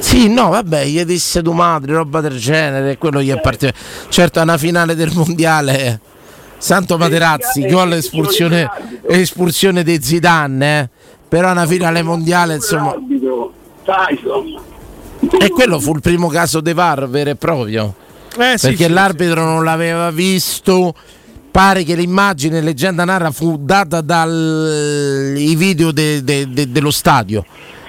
Sì, no, vabbè, gli disse tu madre, roba del genere, quello gli è partito. Certo, a una finale del mondiale, santo Materazzi, gol espulsione, espulsione di Zidane, eh. Però a una finale mondiale, insomma. E quello fu il primo caso de V A R vero e proprio, eh, sì, perché sì, l'arbitro sì. non l'aveva visto. Pare che l'immagine, leggenda narra, fu data dai video de, de, de, dello stadio.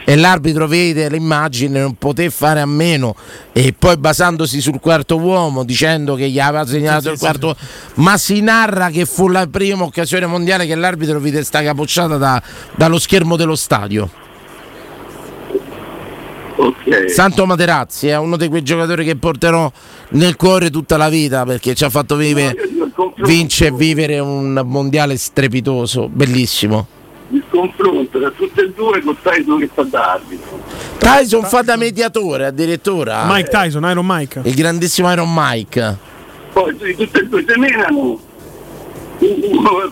E l'arbitro vede l'immagine, non poté fare a meno, e poi basandosi sul quarto uomo, dicendo che gli aveva segnato sì, il sì, quarto sì. ma si narra che fu la prima occasione mondiale che l'arbitro vide sta capocciata da, dallo schermo dello stadio. Okay. Santo Materazzi è uno di quei giocatori che porterò nel cuore tutta la vita, perché ci ha fatto vivere, vince e vivere un mondiale strepitoso, bellissimo. Il confronto tra tutte e due con Tyson che fa da arbitro. Tyson, Tyson fa da mediatore addirittura. Mike Tyson, Iron Mike. Il grandissimo Iron Mike. Poi tutte e due seminano.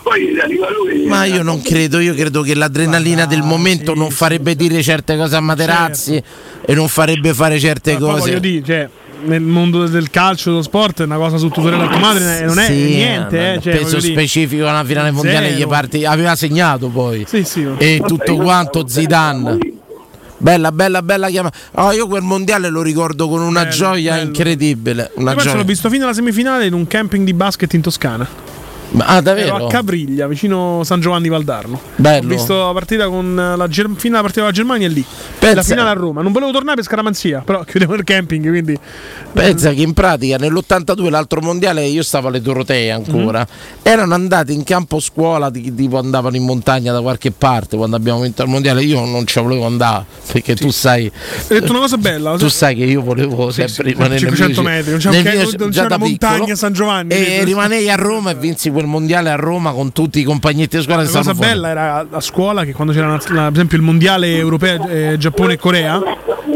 Poi arriva lui. Ma io non credo, io credo che l'adrenalina ah, del momento sì, non farebbe sì, dire certe cose a Materazzi, certo. E non farebbe fare certe ma cose. Voglio dire, cioè, nel mondo del calcio, dello sport, è una cosa su tutore della tua madre, non è sì, niente. No, eh, cioè, peso specifico a una finale mondiale gli parti, aveva segnato poi sì, sì, no. E vabbè, tutto quanto Zidane. Bella, bella, bella chiamata. Oh, io quel mondiale lo ricordo con una bello, gioia bello. incredibile. Una io gioia. L'ho visto fino alla semifinale in un camping di basket in Toscana. Ah, davvero? Ero a Cabriglia, vicino San Giovanni Valdarno. Bello. Ho visto la partita con la Germ- fino alla partita della Germania lì. Pensa. La finale a Roma. Non volevo tornare per scaramanzia, però chiudevo il camping, quindi. Pensa che in pratica nell'ottantadue l'altro mondiale io stavo alle Dorotee ancora. Mm-hmm. Erano andati in campo scuola, tipo andavano in montagna da qualche parte quando abbiamo vinto il mondiale. Io non ci volevo andare perché sì. tu sai. Hai detto una cosa bella. Tu sai che io volevo sì, sempre sì, rimanere cinquecento nel metri, non c'è nel mio, non c'era montagna piccolo, San Giovanni. E rimanei a Roma e vinsi quel mondiale a Roma con tutti i compagnetti di scuola. La cosa fuori. Bella era a scuola che quando c'era una, una, ad esempio il mondiale europeo eh, Giappone e Corea,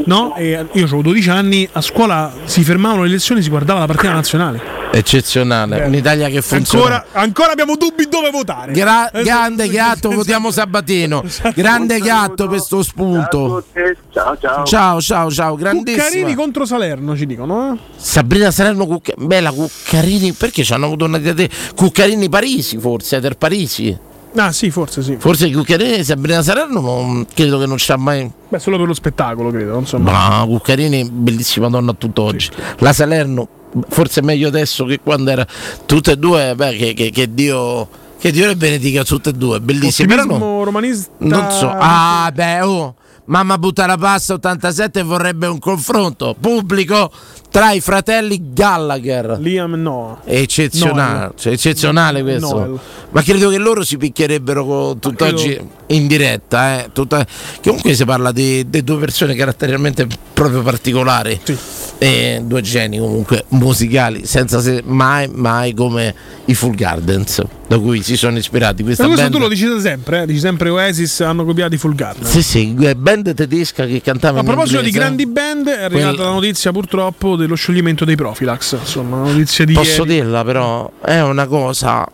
no? E io avevo dodici anni, a scuola si fermavano le lezioni, si guardava la partita nazionale. Eccezionale, bello. Un'Italia che funziona. Ancora, ancora abbiamo dubbi dove votare. Gra- grande gatto, votiamo Sabatino. Grande gatto per sto spunto. Ciao ciao ciao ciao, ciao. Grandissimo. Cuccarini contro Salerno ci dicono. Eh? Sabrina Salerno, Cucca- bella Cuccarini, perché ci hanno avuto una di te? Cuccarini Parisi forse, del Parisi. Ah sì, forse sì. Forse Cuccarini e Sabrina Salerno credo che non c'ha mai. Beh, solo per lo spettacolo credo, non so. Ma Cuccarini bellissima donna a tutt'oggi. Sì. La Salerno forse meglio adesso che quando era. Tutte e due, beh, che, che, che Dio che Dio le benedica tutte e due, bellissime. Ottimismo Romanista. Non so. Ah beh, oh. Mamma butta la pasta ottantasette vorrebbe un confronto pubblico tra i fratelli Gallagher. Liam Noah. Eccezionale, Noel. Cioè, eccezionale questo. Noel. Ma credo che loro si picchierebbero tutt'oggi credo... in diretta, eh. Tutta... Comunque si parla di, di due persone caratterialmente proprio particolari. Sì. E due geni comunque musicali, senza se mai mai come i Full Gardens, da cui si sono ispirati. Questa questo band... tu lo dici sempre, eh? Dici sempre Oasis hanno copiato i Full Gardens. Sì, sì, band tedesca che cantava. A proposito in inglese, di grandi band, è arrivata quel... la notizia purtroppo dello scioglimento dei Profilax. Insomma, notizia di. Posso ieri. Dirla, però è una cosa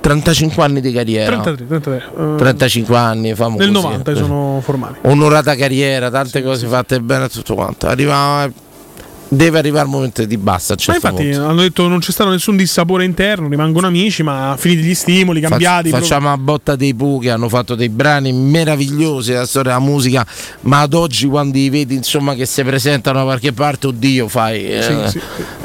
trentacinque anni di carriera, trentatré, trentatré. trentacinque anni famosi, nel novanta sono formali, onorata carriera, tante sì, cose fatte bene, tutto quanto. Arriva, deve arrivare il momento di basta. Ma infatti punto. Hanno detto non c'è stato nessun dissapore interno, rimangono amici, ma finiti gli stimoli, cambiati. Fac- facciamo prov- a botta dei Pooh, che hanno fatto dei brani meravigliosi della storia della musica, ma ad oggi quando li vedi, insomma, che si presentano da qualche parte, oddio, fai. Sì, eh, sì,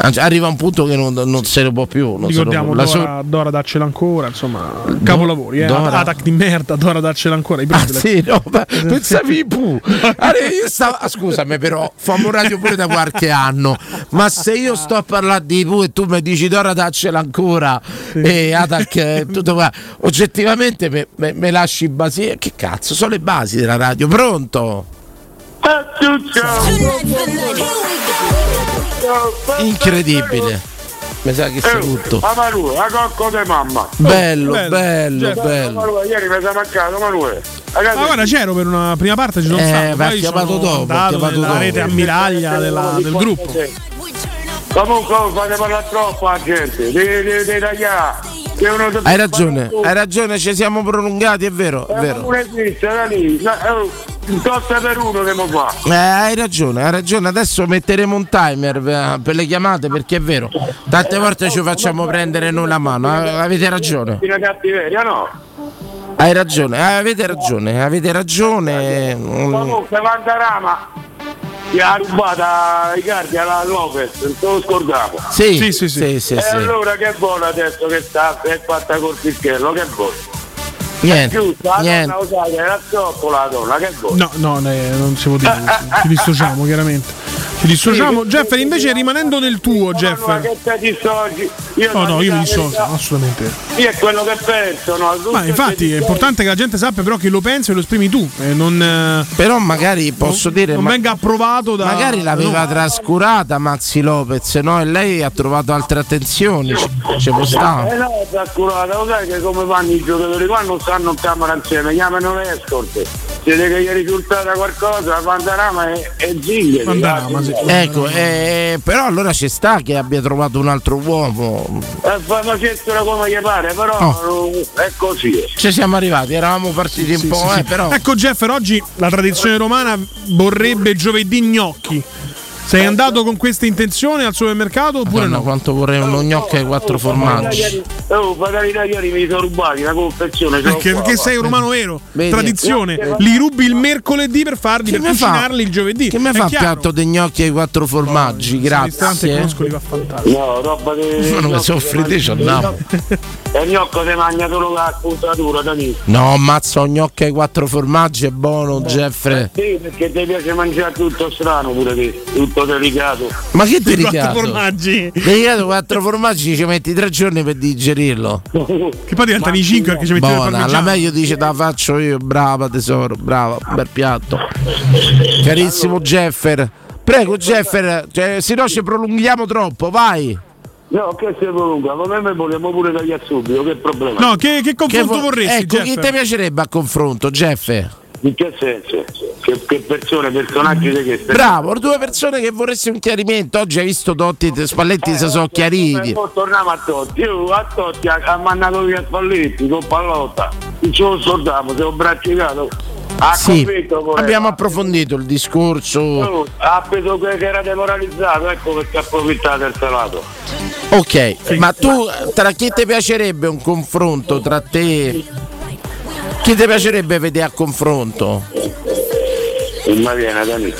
sì. Arriva un punto che non, non sì. se ne può più. Non ricordiamo Dora, so- Dora daccela ancora, insomma, Do- capolavori, eh. Dora. Attack di merda, Dora daccela ancora. I ah, sì, no, ma pensavi i Pooh. Stav- Scusami, però famo radio pure da qualche anno. No. Ma se io sto a parlare di Pooh e tu mi dici Dora daccela ancora sì. e Atac e tutto qua, oggettivamente me, me, me lasci basi. Che cazzo, sono le basi della radio. Pronto? Incredibile. Mi sa che sia tutto Amaru, la cocco di mamma. Bello, bello, bello, cioè, bello. Amaru, ieri mi sei mancato, Amaru. Ma guarda, c'ero per una prima parte, ci sono eh, stato, ma poi chiamato dopo, chiamato dopo. Rete ammiraglia della, del gruppo. Comunque fate parlare troppo la gente, devi tagliare. Hai ragione, hai ragione, ci siamo prolungati, è vero, è vero. Tosta per uno siamo qua. Eh, hai ragione, hai ragione. Adesso metteremo un timer per le chiamate, perché è vero. Tante volte ci facciamo prendere noi la mano. Avete ragione. Hai ragione, avete ragione, avete ragione. Comunque Vandarama gli ha rubata i cardi alla Lopez, non te lo scordavo. Sì, sì, sì, sì, sì, sì. E sì, allora che vuole adesso che sta è fatta col fischiello, che vuole? Niente, giusto, niente. La donna era troppo la donna, che vuoi? No, no, non si può dire, ci dissociamo chiaramente. Ci dissociamo. Jeff, invece rimanendo nel tuo, Jeff. Ma che te dissoci? No, no, io mi dissocio, assolutamente. Io è quello che penso, no? Ma infatti è importante che la gente sappia però che lo pensi e lo esprimi tu. E non, però magari posso non, dire. Non ma venga approvato da. Magari l'aveva no. trascurata Maxi Lopez, no? E lei ha trovato altre attenzioni. Ci può stare. Eh no, trascurata, lo sai che come vanno i giocatori qua non sanno in camera insieme, chiamano le escorte. Se che gli è risultata qualcosa, Vandarama è, è Ziggler. Vandarama, sì. Ecco, eh, però allora ci sta che abbia trovato un altro uomo. Eh, fanno certo come gli pare, però oh. è così. Ci siamo arrivati, eravamo partiti sì, un po'. Sì, eh, sì. Però. Ecco Jeff, oggi la tradizione romana vorrebbe giovedì gnocchi. Sei andato con questa intenzione al supermercato oppure Madonna, no? Quanto vorrei uno gnocchi ai quattro formaggi. Oh, magari ieri mi sono rubati la confezione. Perché, perché sei un romano vero? Vedi. Tradizione. Vedi. Li rubi il mercoledì per farli, che per cucinarli fa? Il giovedì. Che mi fa il piatto dei gnocchi ai quattro formaggi? No, grazie. Conosco, va no, roba di. Ma non mi soffri te, ci andiamo. E gnocco si mangia solo la puntatura da lì. No, mazzo, gnocchi ai quattro formaggi è buono, eh, Jeffrey. Sì, perché ti piace mangiare tutto strano pure te. Delicato. Ma che delicato? Formaggi. Delicato quattro formaggi ci metti tre giorni per digerirlo. Che poi diventano i cinque perché ci metti buona, il parmigiano. La meglio dice te la faccio io, brava tesoro, brava, bel piatto. Carissimo allora. Jeffer. Prego Jeffer, cioè, se no ci prolunghiamo troppo, vai. No, che se prolunga, ma noi vogliamo pure tagliare subito, che problema. No, che, che confronto che vo- vorresti? Ecco, Jeffer? Chi ti piacerebbe a confronto, Jeffer? In che senso? Che, che persone, personaggi di che? Bravo, due persone che vorresti un chiarimento. Oggi hai visto Totti e Spalletti eh, si sono chiariti. Torniamo a Totti. Io a Totti ha mandato via Spalletti con Pallotta. Non ce lo soldiamo, se ho braccicato. Ha sì, abbiamo approfondito il discorso. No, ha preso che era demoralizzato, ecco perché approfitta del salato. Ok, sì. Ma tu tra chi ti piacerebbe un confronto tra te? Chi ti piacerebbe vedere a confronto? Ma viene da me.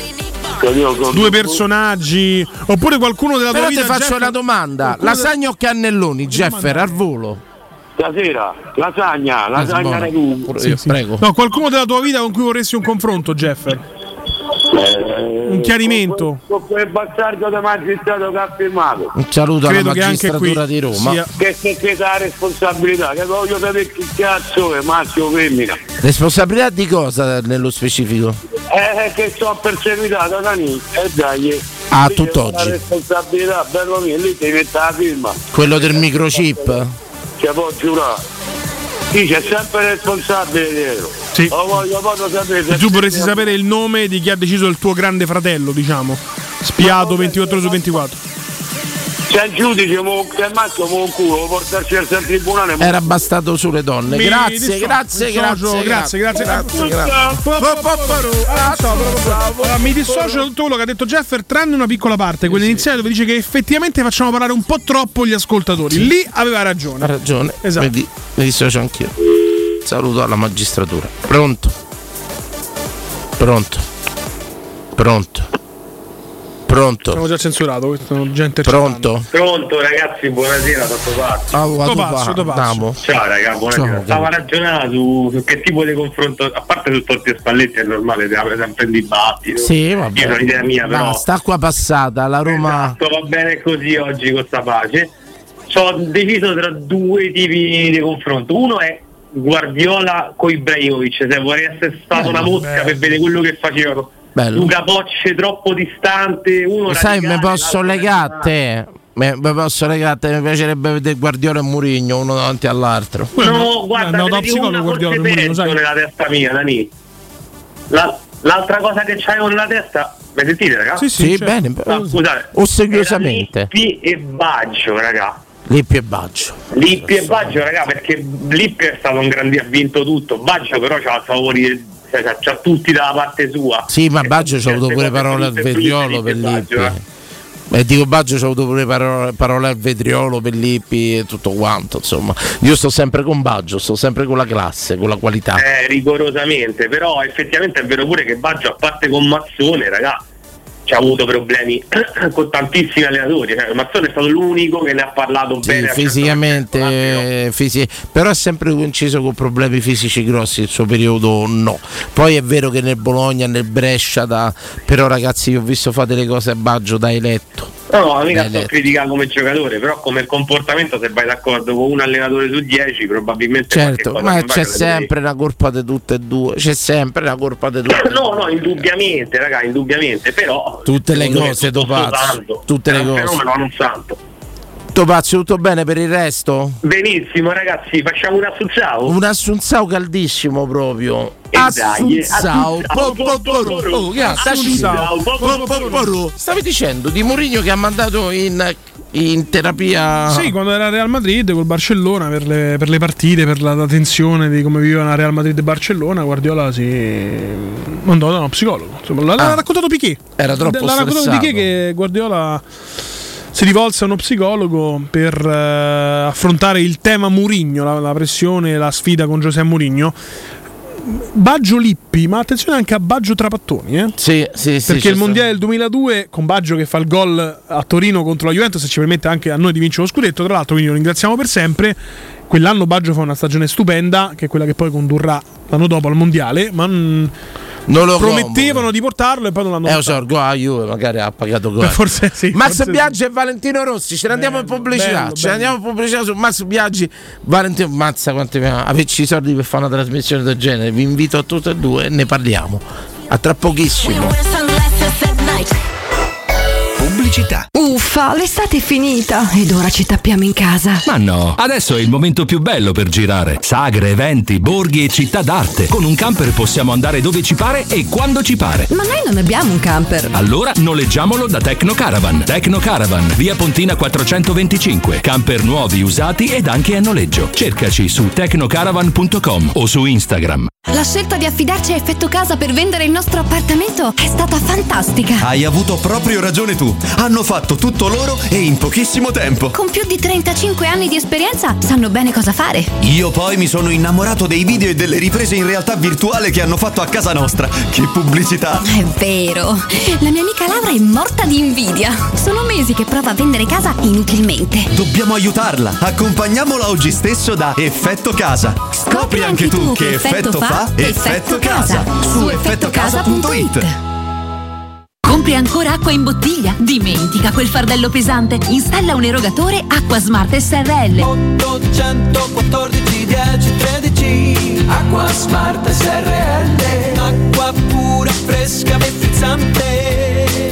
Due personaggi oppure qualcuno della però tua vita. Però ti faccio Jeffer... una domanda. Lasagna o cannelloni, Jeffer, al volo? Stasera, lasagna, lasagna da tu. Sì, sì. Prego. No, qualcuno della tua vita con cui vorresti un confronto, Jeffer? Eh, un chiarimento. Con quel bastardo da magistrato che ha firmato. Un saluto credo alla magistratura di Roma. Sia. Che si chieda la responsabilità, che voglio sapere chi cazzo è maschio o femmina. Responsabilità di cosa nello specifico? Eh, che sono perseguitato da lì e dai. Ah, tutt'oggi. La responsabilità, bello mio, lì ti mette la firma. Quello del microchip? Ti può giurare. Sì, c'è sempre responsabile dietro. Sì. Lo voglio, voglio sapere. Se tu vorresti c'è... sapere il nome di chi ha deciso il tuo grande fratello, diciamo. Spiato ventiquattro ore su ventiquattro. se il giudice muoveva il mazzo, muoveva il culo, portarsi al tribunale. Mo... Era bastato sulle donne. Mi grazie, disso, grazie, dissocio, grazie, grazie, grazie, grazie, grazie. Mi dissocio tutto quello che ha detto Jeffer, tranne una piccola parte, quella iniziale dove dice che effettivamente facciamo parlare un po' troppo gli ascoltatori. Lì aveva ragione. Ha ragione. Esatto. Mi dissocio anch'io. Saluto alla magistratura. Pronto? Pronto? Pronto? Pronto? Siamo già censurato, questo gente. Pronto? Pronto ragazzi, buonasera, sotto passo. Ah, sotto passo, sotto passo. Ciao raga, buonasera. Stavo ragionando su, su che tipo di confronto, a parte su Totti e Spalletti è normale, si apre sempre il dibattito. Sì, vabbè. Io non ho idea mia, però. Ma sta qua passata, la Roma. Esatto, va bene così oggi con sta pace. Ho deciso tra due tipi di confronto. Uno è Guardiola con Ibrahimovic, se vorrei essere stato una mosca per vedere quello che facevano. Bello. Luca Bocce troppo distante, uno sai radicale, mi posso legare mi posso legate, mi piacerebbe vedere Guardiola e Mourinho uno davanti all'altro. No, guarda, no, no, una Guardiola e Mourinho, sai, nella testa mia, Dani. La, l'altra cosa che c'hai nella testa, mi sentite, ragazzi? Sì, sì, sì, certo. Bene. No, scusate. Ossequiosamente. Lippi e Baggio, raga. Lippi e Baggio. Lippi e Baggio, raga, perché Lippi è stato un grande, ha vinto tutto. Baggio però c'ha il favore, c'ha, c'ha tutti dalla parte sua. Sì, ma Baggio c'ha avuto pure parole al vetriolo per Lippi. E eh, dico Baggio c'ha avuto pure parole, parole al vetriolo per Lippi e tutto quanto, insomma. Io sto sempre con Baggio, sto sempre con la classe, con la qualità. Eh, rigorosamente, però effettivamente è vero pure che Baggio, a parte con Mazzone, raga, c'ha avuto problemi con tantissimi allenatori, cioè, Mazzone è stato l'unico che ne ha parlato sì, bene fisicamente, eh, fisi- però è sempre coinciso con problemi fisici grossi il suo periodo, no. Poi è vero che nel Bologna, nel Brescia da... però ragazzi io ho visto fate le cose a Baggio da eletto. No, no, mica sto criticando come giocatore, però come comportamento se vai d'accordo con un allenatore su dieci probabilmente. Certo, ma c'è sempre la colpa di tutte e due, c'è sempre la colpa di tutte. No, no, indubbiamente, raga, indubbiamente, però tutte le cose tu pazzo, tutte le cose. Fenomeno non santo. Tutto pazzo, tutto bene per il resto? Benissimo, ragazzi, facciamo un assunzao. Un assunzao caldissimo proprio. Assunzao, stavi dicendo di Mourinho che ha mandato in, in terapia. Sì, quando era a Real Madrid col Barcellona per le, per le partite, per la, la tensione di come viveva la Real Madrid e Barcellona, Guardiola si mandò da uno psicologo. Insomma, l'ha ah, raccontato Piqué. Era troppo stressato. L'ha raccontato Piqué che Guardiola si rivolse a uno psicologo per eh, affrontare il tema Mourinho, la, la pressione, la sfida con José Mourinho. Baggio Lippi, ma attenzione anche a Baggio Trapattoni, eh? Sì, sì, sì. Perché il mondiale del duemiladue con Baggio che fa il gol a Torino contro la Juventus e ci permette anche a noi di vincere lo scudetto, tra l'altro, quindi lo ringraziamo per sempre. Quell'anno Baggio fa una stagione stupenda, che è quella che poi condurrà l'anno dopo al mondiale, ma mh, non lo promettevano come. Di portarlo e poi non l'hanno eh, portato. Eh, so, a Juve magari ha pagato gol. Forse sì. Max Biaggi e Valentino Rossi, ce ne andiamo in pubblicità, bello, ce ne andiamo in pubblicità su Max Biaggi, Valentino. Mazza quanti averci i soldi per fare una trasmissione del genere. Vi invito a tutte e due, ne parliamo. A tra pochissimo. Pubblicità. Uffa, l'estate è finita ed ora ci tappiamo in casa. Ma no, adesso è il momento più bello per girare. Sagre, eventi, borghi e città d'arte. Con un camper possiamo andare dove ci pare e quando ci pare. Ma noi non abbiamo un camper. Allora noleggiamolo da Tecno Caravan. Tecno Caravan, via Pontina quattrocentoventicinque. Camper nuovi, usati ed anche a noleggio. Cercaci su tecnocaravan punto com o su Instagram. La scelta di affidarci a Effetto Casa per vendere il nostro appartamento è stata fantastica. Hai avuto proprio ragione tu. Hanno fatto tutto loro e in pochissimo tempo. Con più di trentacinque anni di esperienza sanno bene cosa fare. Io poi mi sono innamorato dei video e delle riprese in realtà virtuale che hanno fatto a casa nostra. Che pubblicità! È vero. La mia amica Laura è morta di invidia. Sono mesi che prova a vendere casa inutilmente. Dobbiamo aiutarla. Accompagniamola oggi stesso da Effetto Casa. Scopri, Scopri anche tu, tu che effetto, effetto fa Effetto Casa su effettocasa punto it. Compri ancora acqua in bottiglia? Dimentica quel fardello pesante. Installa un erogatore Acqua Smart S R L. otto uno quattro uno zero uno zero uno tre. Acqua Smart S R L. Acqua pura, fresca, frizzante.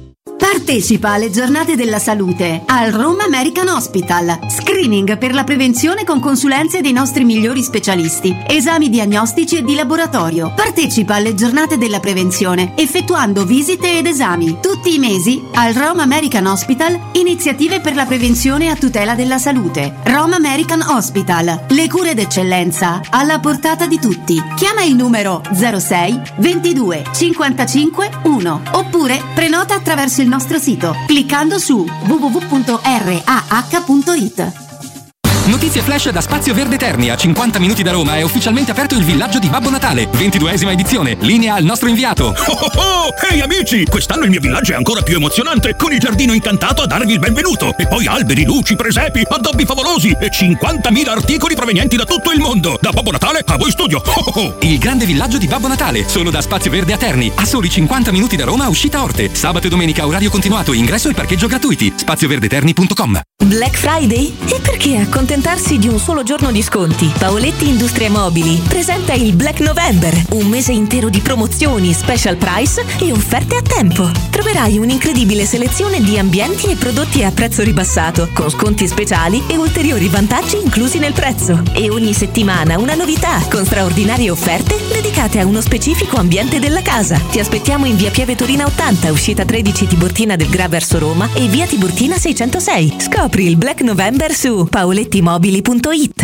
Partecipa alle giornate della salute al Roma American Hospital. Screening per la prevenzione con consulenze dei nostri migliori specialisti, esami diagnostici e di laboratorio. Partecipa alle giornate della prevenzione effettuando visite ed esami. Tutti i mesi al Roma American Hospital iniziative per la prevenzione a tutela della salute. Roma American Hospital, le cure d'eccellenza alla portata di tutti. Chiama il numero zero sei ventidue cinquantacinque uno oppure prenota attraverso il nostro sito cliccando su w w w punto r a h punto i t. Notizie flash da Spazio Verde Terni, a cinquanta minuti da Roma è ufficialmente aperto il villaggio di Babbo Natale, ventiduesima edizione, linea al nostro inviato. Oh oh oh! Ehi hey amici, quest'anno il mio villaggio è ancora più emozionante, con il giardino incantato a darvi il benvenuto, e poi alberi, luci, presepi, addobbi favolosi e cinquantamila articoli provenienti da tutto il mondo. Da Babbo Natale a voi studio! Oh oh oh! Il grande villaggio di Babbo Natale, solo da Spazio Verde a Terni, a soli cinquanta minuti da Roma, uscita Orte, sabato e domenica orario continuato, ingresso e parcheggio gratuiti. spazio verde terni punto com. Black Friday? E perché accontentare di un solo giorno di sconti? Paoletti Industria Mobili presenta il Black November, un mese intero di promozioni, special price e offerte a tempo. Troverai un'incredibile selezione di ambienti e prodotti a prezzo ribassato, con sconti speciali e ulteriori vantaggi inclusi nel prezzo. E ogni settimana una novità, con straordinarie offerte dedicate a uno specifico ambiente della casa. Ti aspettiamo in via Pieve Torina ottanta, uscita tredici Tiburtina del Gra verso Roma e via Tiburtina seicentosei. Scopri il Black November su Paoletti mobili punto i t.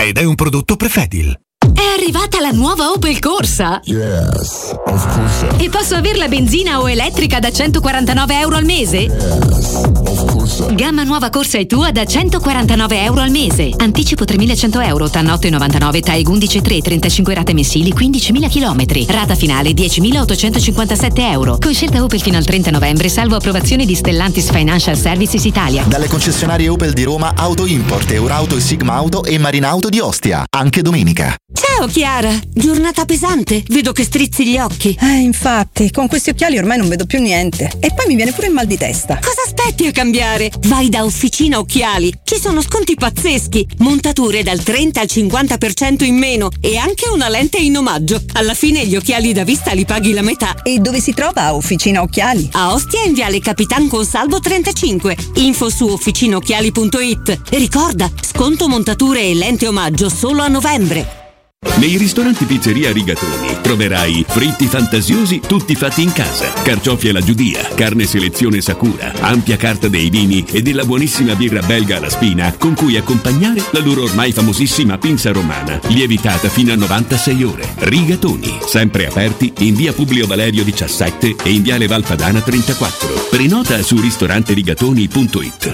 ed è un prodotto Prefedil. È arrivata la nuova Opel Corsa? Yes, of course. E posso averla benzina o elettrica da centoquarantanove euro al mese? Yes, of course. Gamma nuova Corsa e tua da centoquarantanove euro al mese. Anticipo tremilacento euro, T A N otto virgola novantanove, T A E undici virgola tre, trentacinque rate mensili, quindicimila chilometri. Rata finale diecimilaottocentocinquantasette euro. Con scelta Opel fino al trenta novembre, salvo approvazione di Stellantis Financial Services Italia. Dalle concessionarie Opel di Roma, Auto Import, Eurauto e Sigma Auto e Marinauto di Ostia. Anche domenica. Ciao Chiara, giornata pesante, vedo che strizzi gli occhi. Eh, infatti, con questi occhiali ormai non vedo più niente. E poi mi viene pure il mal di testa. Cosa aspetti a cambiare? Vai da Officina Occhiali, ci sono sconti pazzeschi, montature dal trenta al cinquanta per cento in meno e anche una lente in omaggio. Alla fine gli occhiali da vista li paghi la metà. E dove si trova Officina Occhiali? A Ostia in Viale Capitan Consalvo trentacinque, info su officina occhiali punto i t. E ricorda, sconto montature e lente omaggio solo a novembre. Nei ristoranti Pizzeria Rigatoni troverai fritti fantasiosi tutti fatti in casa, carciofi alla giudia, carne selezione Sakura, ampia carta dei vini e della buonissima birra belga alla spina con cui accompagnare la loro ormai famosissima pinza romana, lievitata fino a novantasei ore. Rigatoni, sempre aperti in via Publio Valerio diciassette e in viale Valpadana trentaquattro. Prenota su ristorante rigatoni punto i t.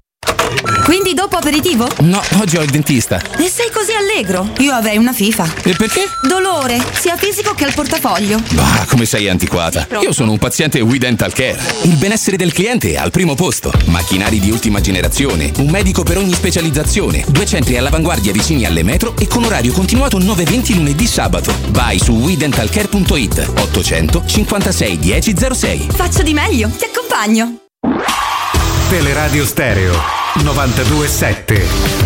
Quindi dopo aperitivo? No, oggi ho il dentista. E sei così allegro? Io avrei una fifa. E perché? Dolore, sia fisico che al portafoglio. Bah, come sei antiquata. Io sono un paziente We Dental Care. Il benessere del cliente è al primo posto. Macchinari di ultima generazione, un medico per ogni specializzazione, due centri all'avanguardia vicini alle metro e con orario continuato nove e venti lunedì sabato. Vai su we dental care punto i t, ottocento cinquantasei dieci zero sei. Faccio di meglio, ti accompagno. Teleradio Stereo novantadue sette.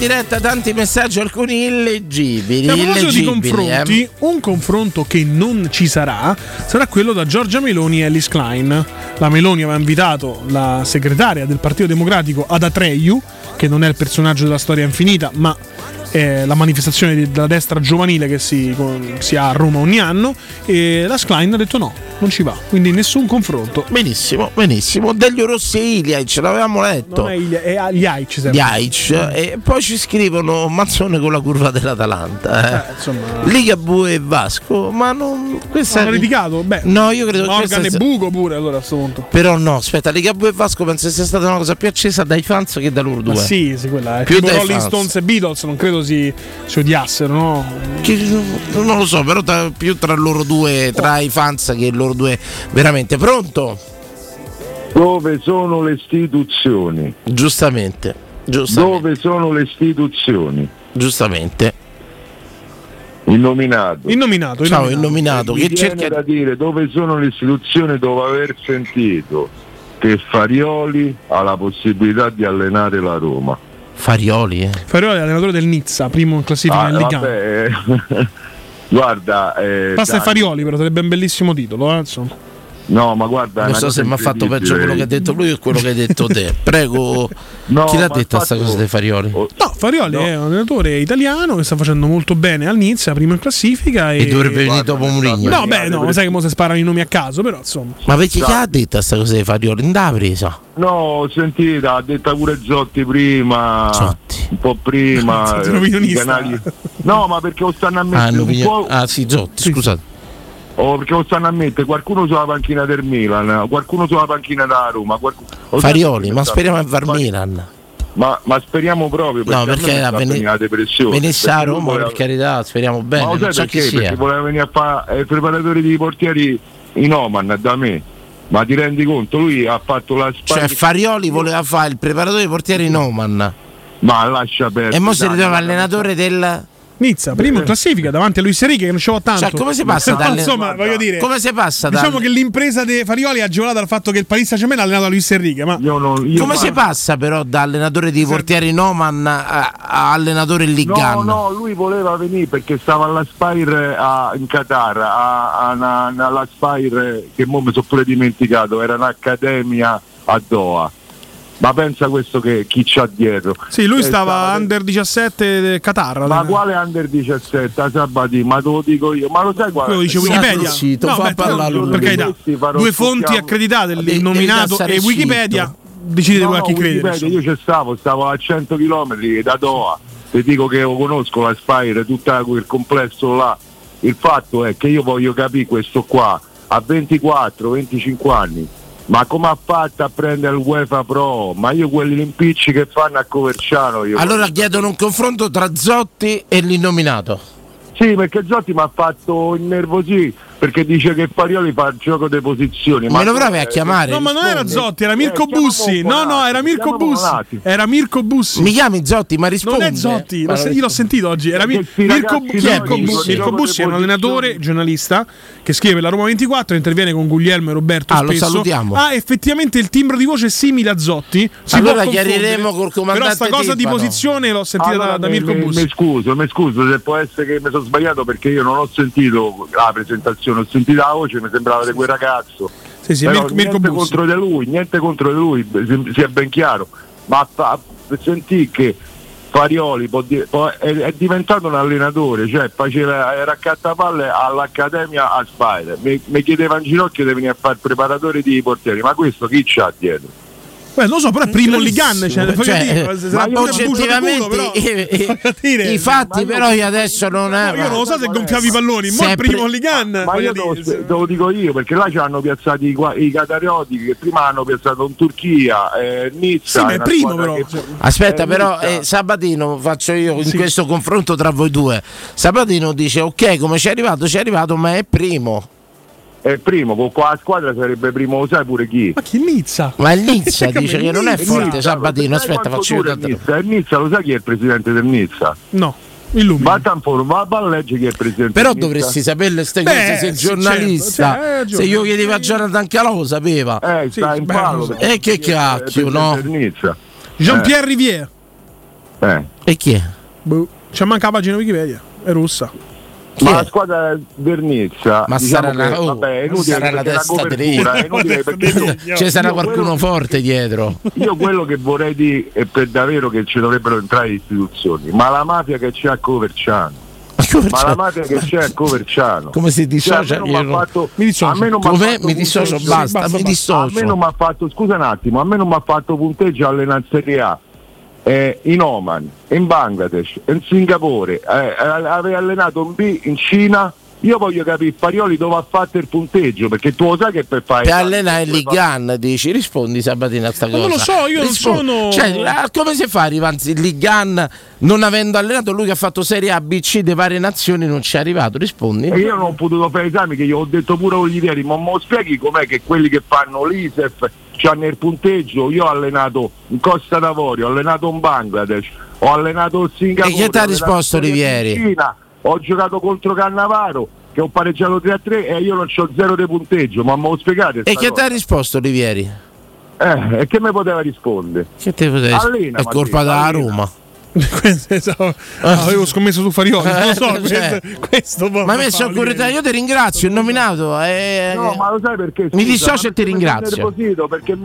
diretta tanti messaggi, alcuni illeggibili. A proposito di confronti, eh. un confronto che non ci sarà sarà quello da Giorgia Meloni e Ellis Klein. La Meloni aveva invitato la segretaria del Partito Democratico ad Atreyu, che non è il personaggio della storia infinita, ma Eh, la manifestazione della destra giovanile che si, con, si ha a Roma ogni anno, e la Schlein ha detto no, non ci va, quindi nessun confronto. Benissimo, benissimo. Delio Rossi e Iliaic, l'avevamo letto. Non è Ilia, è gli Aic, gli Aic. Eh. E poi ci scrivono Mazzone con la curva dell'Atalanta, eh. Eh, insomma... Ligabue e Vasco, ma non questa hanno è... litigato? Beh, no, io credo Morgan e Bugo pure, allora, a questo punto. Però no, aspetta, Ligabue e Vasco penso sia stata una cosa più accesa dai fans che da loro due. Ma sì, sì, quella è più tipo Rolling fans. Stones e Beatles, non credo Si, si odiassero, no? Che, non lo so, però tra, più tra loro due, tra oh. i fans che loro due veramente. Pronto? Dove sono le istituzioni? Giustamente, giustamente. Dove sono le istituzioni? Giustamente. Innominato. Innominato, ciao, innominato. Che cerca da dire dove sono le istituzioni dopo aver sentito che Farioli ha la possibilità di allenare la Roma. Farioli, eh. Farioli è allenatore del Nizza, primo in classifica ah, in Ligue uno. Guarda, eh, passa e Farioli, però sarebbe un bellissimo titolo, eh, insomma. No, ma guarda, non so se mi ha fatto peggio quello che ha detto lui o quello che hai detto te. Prego. No, chi l'ha detta sta cosa dei Farioli? Oh. No, Farioli no. È un allenatore italiano che sta facendo molto bene al Nizza, prima in classifica, e, e dovrebbe venire dopo Mourinho. No, beh, no, sai che mo si sparano i nomi a caso, però insomma. Ma perché chi ha detta sta cosa dei Farioli? Non l'ha presa. No, sentite, ha detta pure Zotti prima. Zotti. Un po' prima. Canali... No, ma perché lo stanno a mettere ah, un po'. Ah, sì, Zotti, sì. Scusate. Oh, perché lo stanno a mettere qualcuno sulla panchina del Milan, qualcuno sulla panchina da Roma, qualcuno... Farioli, ma speriamo a Var Milan. Ma, ma speriamo proprio perché, no, perché la vene... depressione venisse a Roma, voleva... per carità, speriamo bene. Ma lo sai so perché? Perché, perché voleva venire a fare il preparatore di portieri in Oman da me. Ma ti rendi conto? Lui ha fatto la spada. Cioè Farioli voleva fare il preparatore di portieri in Oman. Ma lascia perdere. E mo si ritrova allenatore del Nizza, primo in classifica davanti a Luis Enrique, che non ce l'ho tanto. Cioè, come si passa dalle... Insomma, voglio dire, come si passa dalle... Diciamo che l'impresa dei Farioli è agevolata dal fatto che il Paris Saint-Germain ha allenato a Luis Enrique, ma io non, io come ma... si passa però da allenatore di portieri Noman a, a allenatore Ligan? No, no, lui voleva venire perché stava alla Spire a, in Qatar, a, a, a, alla Spire che mo mi sono pure dimenticato, era un'accademia a Doha. Ma pensa questo che chi c'ha dietro. Sì, lui eh, stava, stava under diciassette Qatar. Ma quale under diciassette? Sabatini, ma te lo dico io. Ma lo sai quale? Lo dice Wikipedia. Sito, no, fa parlare lui. Perché da due fonti accreditate, il nominato e Wikipedia. Decidete voi a chi credere. Io ci stavo, stavo a cento chilometri da Doha. Ti dico che io conosco la Spire, tutto quel complesso là. Il fatto è che io voglio capire questo qua a ventiquattro venticinque anni. Ma come ha fatto a prendere il UEFA Pro? Ma io quelli limpicci che fanno a Coverciano io. Allora chiedono un confronto tra Zotti e l'innominato. Sì, perché Zotti mi ha fatto innervosire, perché dice che Farioli fa il gioco delle posizioni. Ma me lo provi a chiamare? No, ma non era Zotti, era Mirko eh, Bussi. No, no, era Mirko Bussi. Era Mirko Bussi. Mi chiami Zotti, ma risponde. Non è Zotti, ma io l'ho sentito oggi. Era mi- Mirko, Bussi. Mirko Bussi. Mirko Bussi è un allenatore, giornalista, che scrive la Roma ventiquattro, interviene con Guglielmo e Roberto. Ah, spesso. Lo salutiamo. Ah, effettivamente il timbro di voce è simile a Zotti. Si allora chiariremo col comandante. Però sta cosa di posizione l'ho sentita allora, da, da Mirko mi, Bussi. Mi scuso, mi scuso se può essere che mi sono sbagliato, perché io non ho sentito la presentazione. Ho sentito la voce, mi sembrava di quel ragazzo. Sì, sì, Mirko, niente Mirko contro di lui, niente contro di lui, sia ben chiaro. Ma fa, sentì che Farioli può dire, può, è, è diventato un allenatore, cioè faceva, era a cattapalle all'Accademia a Spider. Mi, mi chiedeva in ginocchio di venire a fare il preparatore di portieri, ma questo chi c'ha dietro? Beh, non lo so, però è primo Ligan, cioè, cioè, ma oggettivamente culo, eh, eh, dire, i fatti, però io adesso non è. No, io non lo so se gonfiavi i palloni, ma è primo Ligan. Ma, ma io dire, te, te lo dico io, perché là ci hanno piazzato i, i catarioti che prima hanno piazzato in Turchia, eh, Nizza. Sì, ma è primo però. Che... Aspetta, eh, però eh, Sabatino faccio io in sì. questo confronto tra voi due. Sabatino dice ok, come ci è arrivato, ci è arrivato, ma è primo. È primo, con qua la squadra sarebbe primo, sai pure chi? Ma chi Nizza? Ma il Nizza dice che non è forte Nizza, Sabatino, aspetta faccio io Nizza, il Nizza, lo sai chi è il presidente del Nizza? No. Illumina. Va tanto, va a legge chi è il presidente. Però dovresti saperle ste cose, se il giornalista. Certo, certo. Se io chiedevo a Jonathan Calò lo sapeva. Eh, sta sì, in palo. E eh, che cacchio, no? Nizza. Jean-Pierre eh. Rivière. eh. E chi è? Boh. C'è mancava la pagina Wikipedia, è russa. Chi ma è? La squadra del Nizza, ma diciamo sarà, che, oh, vabbè, ma sarà la testa dritta, ci sarà qualcuno quello, forte dietro. Io quello che vorrei dire è per davvero che ci dovrebbero entrare le istituzioni, ma la mafia che c'è a Coverciano. Ma la madre che c'è a Coverciano, come si dissocia, cioè, a me non fatto, mi dissocio, a me non come mi dissocio, basta, basta, mi dissocio. A me non mi ha fatto, scusa un attimo, a me non mi ha fatto punteggio alla Serie A, eh, in Oman, in Bangladesh, in Singapore, eh, avevi allenato un B in Cina. Io voglio capire Parioli dove ha fatto il punteggio, perché tu lo sai che per fare per allenare il Ligue uno dici, rispondi Sabatino a sta cosa. Ma non lo so, io Rispondi. non sono cioè, come si fa arriva il Ligue uno non avendo allenato, lui che ha fatto Serie A, B, C di varie nazioni, non ci è arrivato, rispondi. E io non ho potuto fare esami, che io ho detto pure gli ieri, ma mo spieghi com'è che quelli che fanno l'I S E F c'hanno il punteggio. Io ho allenato in Costa d'Avorio, ho allenato in Bangladesh, ho allenato in Singapore. E che ti ha risposto Rivieri? Ho giocato contro Cannavaro che ho pareggiato tre a tre e io non c'ho zero di punteggio, ma me lo spiegate? E che ti ha risposto Rivieri? Eh, e che me poteva rispondere? Che te poteva rispondere? È colpa della Roma. Esatto. Ah, avevo scommesso su Farioli, eh, lo so, cioè, questo ma mi sono curiosità, io ti ringrazio, ho nominato eh, no, ma lo sai perché? Scusa, mi dissocio e ti ringrazio perché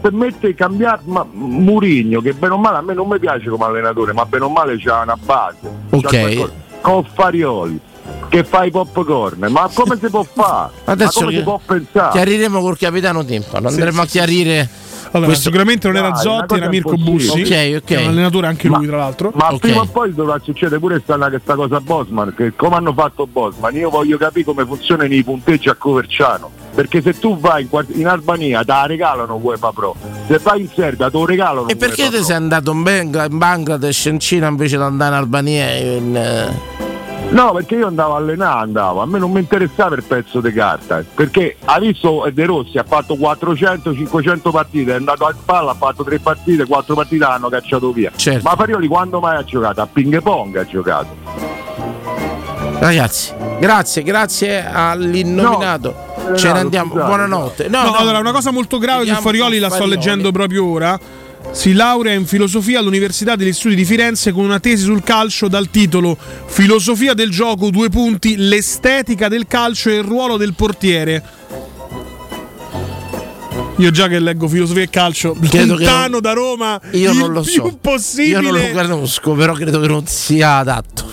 permette di cambiare Mourinho, che bene o male a me non mi piace come allenatore, ma bene o male c'ha una base, ok, con Farioli che fa i popcorn, ma come si può fare? Adesso ma come si può pensare? Chiariremo col capitano Timpano, andremo sì, a chiarire. Allora, questo sicuramente non era Zotti, era Mirko Bussi, okay, okay. Che è un allenatore anche lui, ma, tra l'altro. Ma okay. Prima o poi dovrà succedere pure questa cosa Bosman, che come hanno fatto Bosman, io voglio capire come funzionano i punteggi a Coverciano. Perché se tu vai in, quart- in Albania te la regalano UEFA Pro, se vai in Serbia te lo regalano. E perché te sei andato in, Beng- in Bangladesh, in Cina invece di andare in Albania? In, uh... No, perché io andavo a allenare, andavo, a me non mi interessava il pezzo di carta, perché ha visto De Rossi, ha fatto quattrocento cinquecento partite, è andato a spalla, ha fatto tre partite, quattro partite l'hanno cacciato via. Certo. Ma Farioli quando mai ha giocato? A ping pong ha giocato. Ragazzi, grazie, grazie all'innominato. No, ce ne andiamo, buonanotte. No, no, no, allora una cosa molto grave su Farioli la sto leggendo proprio ora. Si laurea in filosofia all'Università degli Studi di Firenze con una tesi sul calcio dal titolo Filosofia del gioco, due punti, l'estetica del calcio e il ruolo del portiere. Io già che leggo filosofia e calcio credo lontano che... da Roma io il non lo più so. Possibile. Io non lo conosco, però credo che non sia adatto.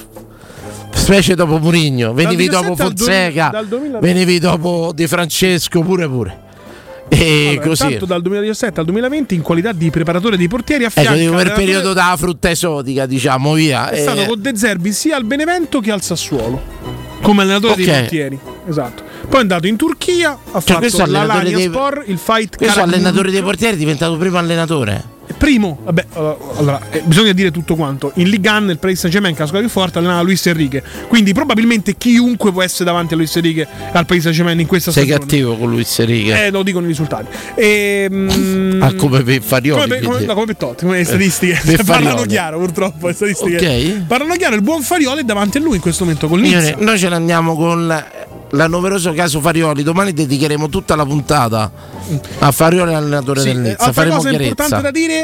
Specie dopo Mourinho, venivi dopo Fonseca, duemila venivi dopo De Francesco pure pure. E allora, così intanto dal duemiladiciassette al duemilaventi in qualità di preparatore dei portieri affianca ecco, per il periodo della frutta esotica, diciamo via, è eh. stato con De Zerbi sia al Benevento che al Sassuolo come allenatore okay. dei portieri, esatto. Poi è andato in Turchia, ha cioè, fatto l'Alanya dei... Spor, il Fight questo Karakum. Allenatore dei portieri è diventato primo allenatore. Primo, vabbè, allora eh, bisogna dire tutto quanto. In Ligue uno il Paris Saint-Germain, che è la squadra più forte, allenava Luis Enrique. Quindi probabilmente chiunque può essere davanti a Luis Enrique al Paris Saint-Germain in questa stagione. Sei cattivo con Luis Enrique. Eh, lo dicono i risultati. E, mm, ah, come per Farioli. Come per, come, no, come per Totti, come le statistiche. Eh, parlano chiaro, purtroppo. Le statistiche. Okay. Parlano chiaro, il buon Farioli è davanti a lui in questo momento con Nizza. Noi ce ne andiamo con l'annoveroso caso Farioli. Domani dedicheremo tutta la puntata a Farioli, allenatore sì, del Nizza. Altra faremo cosa chiarezza. Importante da dire: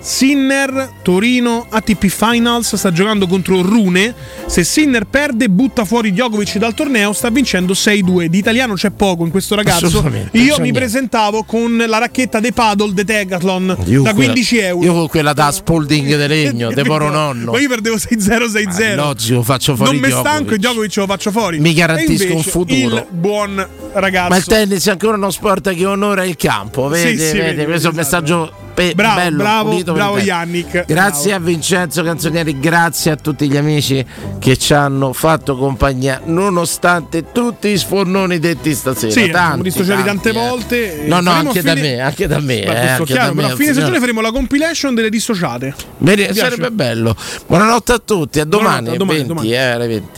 Sinner, Torino, A T P Finals, sta giocando contro Rune. Se Sinner perde, butta fuori Djokovic dal torneo. Sta vincendo sei due. Di italiano c'è poco in questo ragazzo. Io mi presentavo con la racchetta de paddle de Decathlon io da quindici euro. Io con quella da Spalding de legno, de poro nonno. Ma io perdevo sei zero sei zero. Ah, no, faccio fuori. Non mi stanco e Djokovic lo faccio fuori. Mi garantisco un futuro. Il buon ragazzo. Ma il tennis è ancora uno sport che onora il campo. Vedi, sì, sì, vedi, vedi questo esatto. Messaggio pe- bravo, bello, bravo, pulito, bravo Yannick. Grazie bravo. A Vincenzo Canzonieri, grazie a tutti gli amici che ci hanno fatto compagnia nonostante tutti i sfornoni detti stasera. Sì, tanti, tanti, tante eh. volte. No, no, anche fine... da me, anche da me. Beh, eh, anche chiaro, da me però a fine stagione faremo la compilation delle dissociate. Bene, sarebbe bello. Buonanotte a tutti, a domani. Alle venti.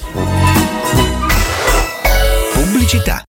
Città.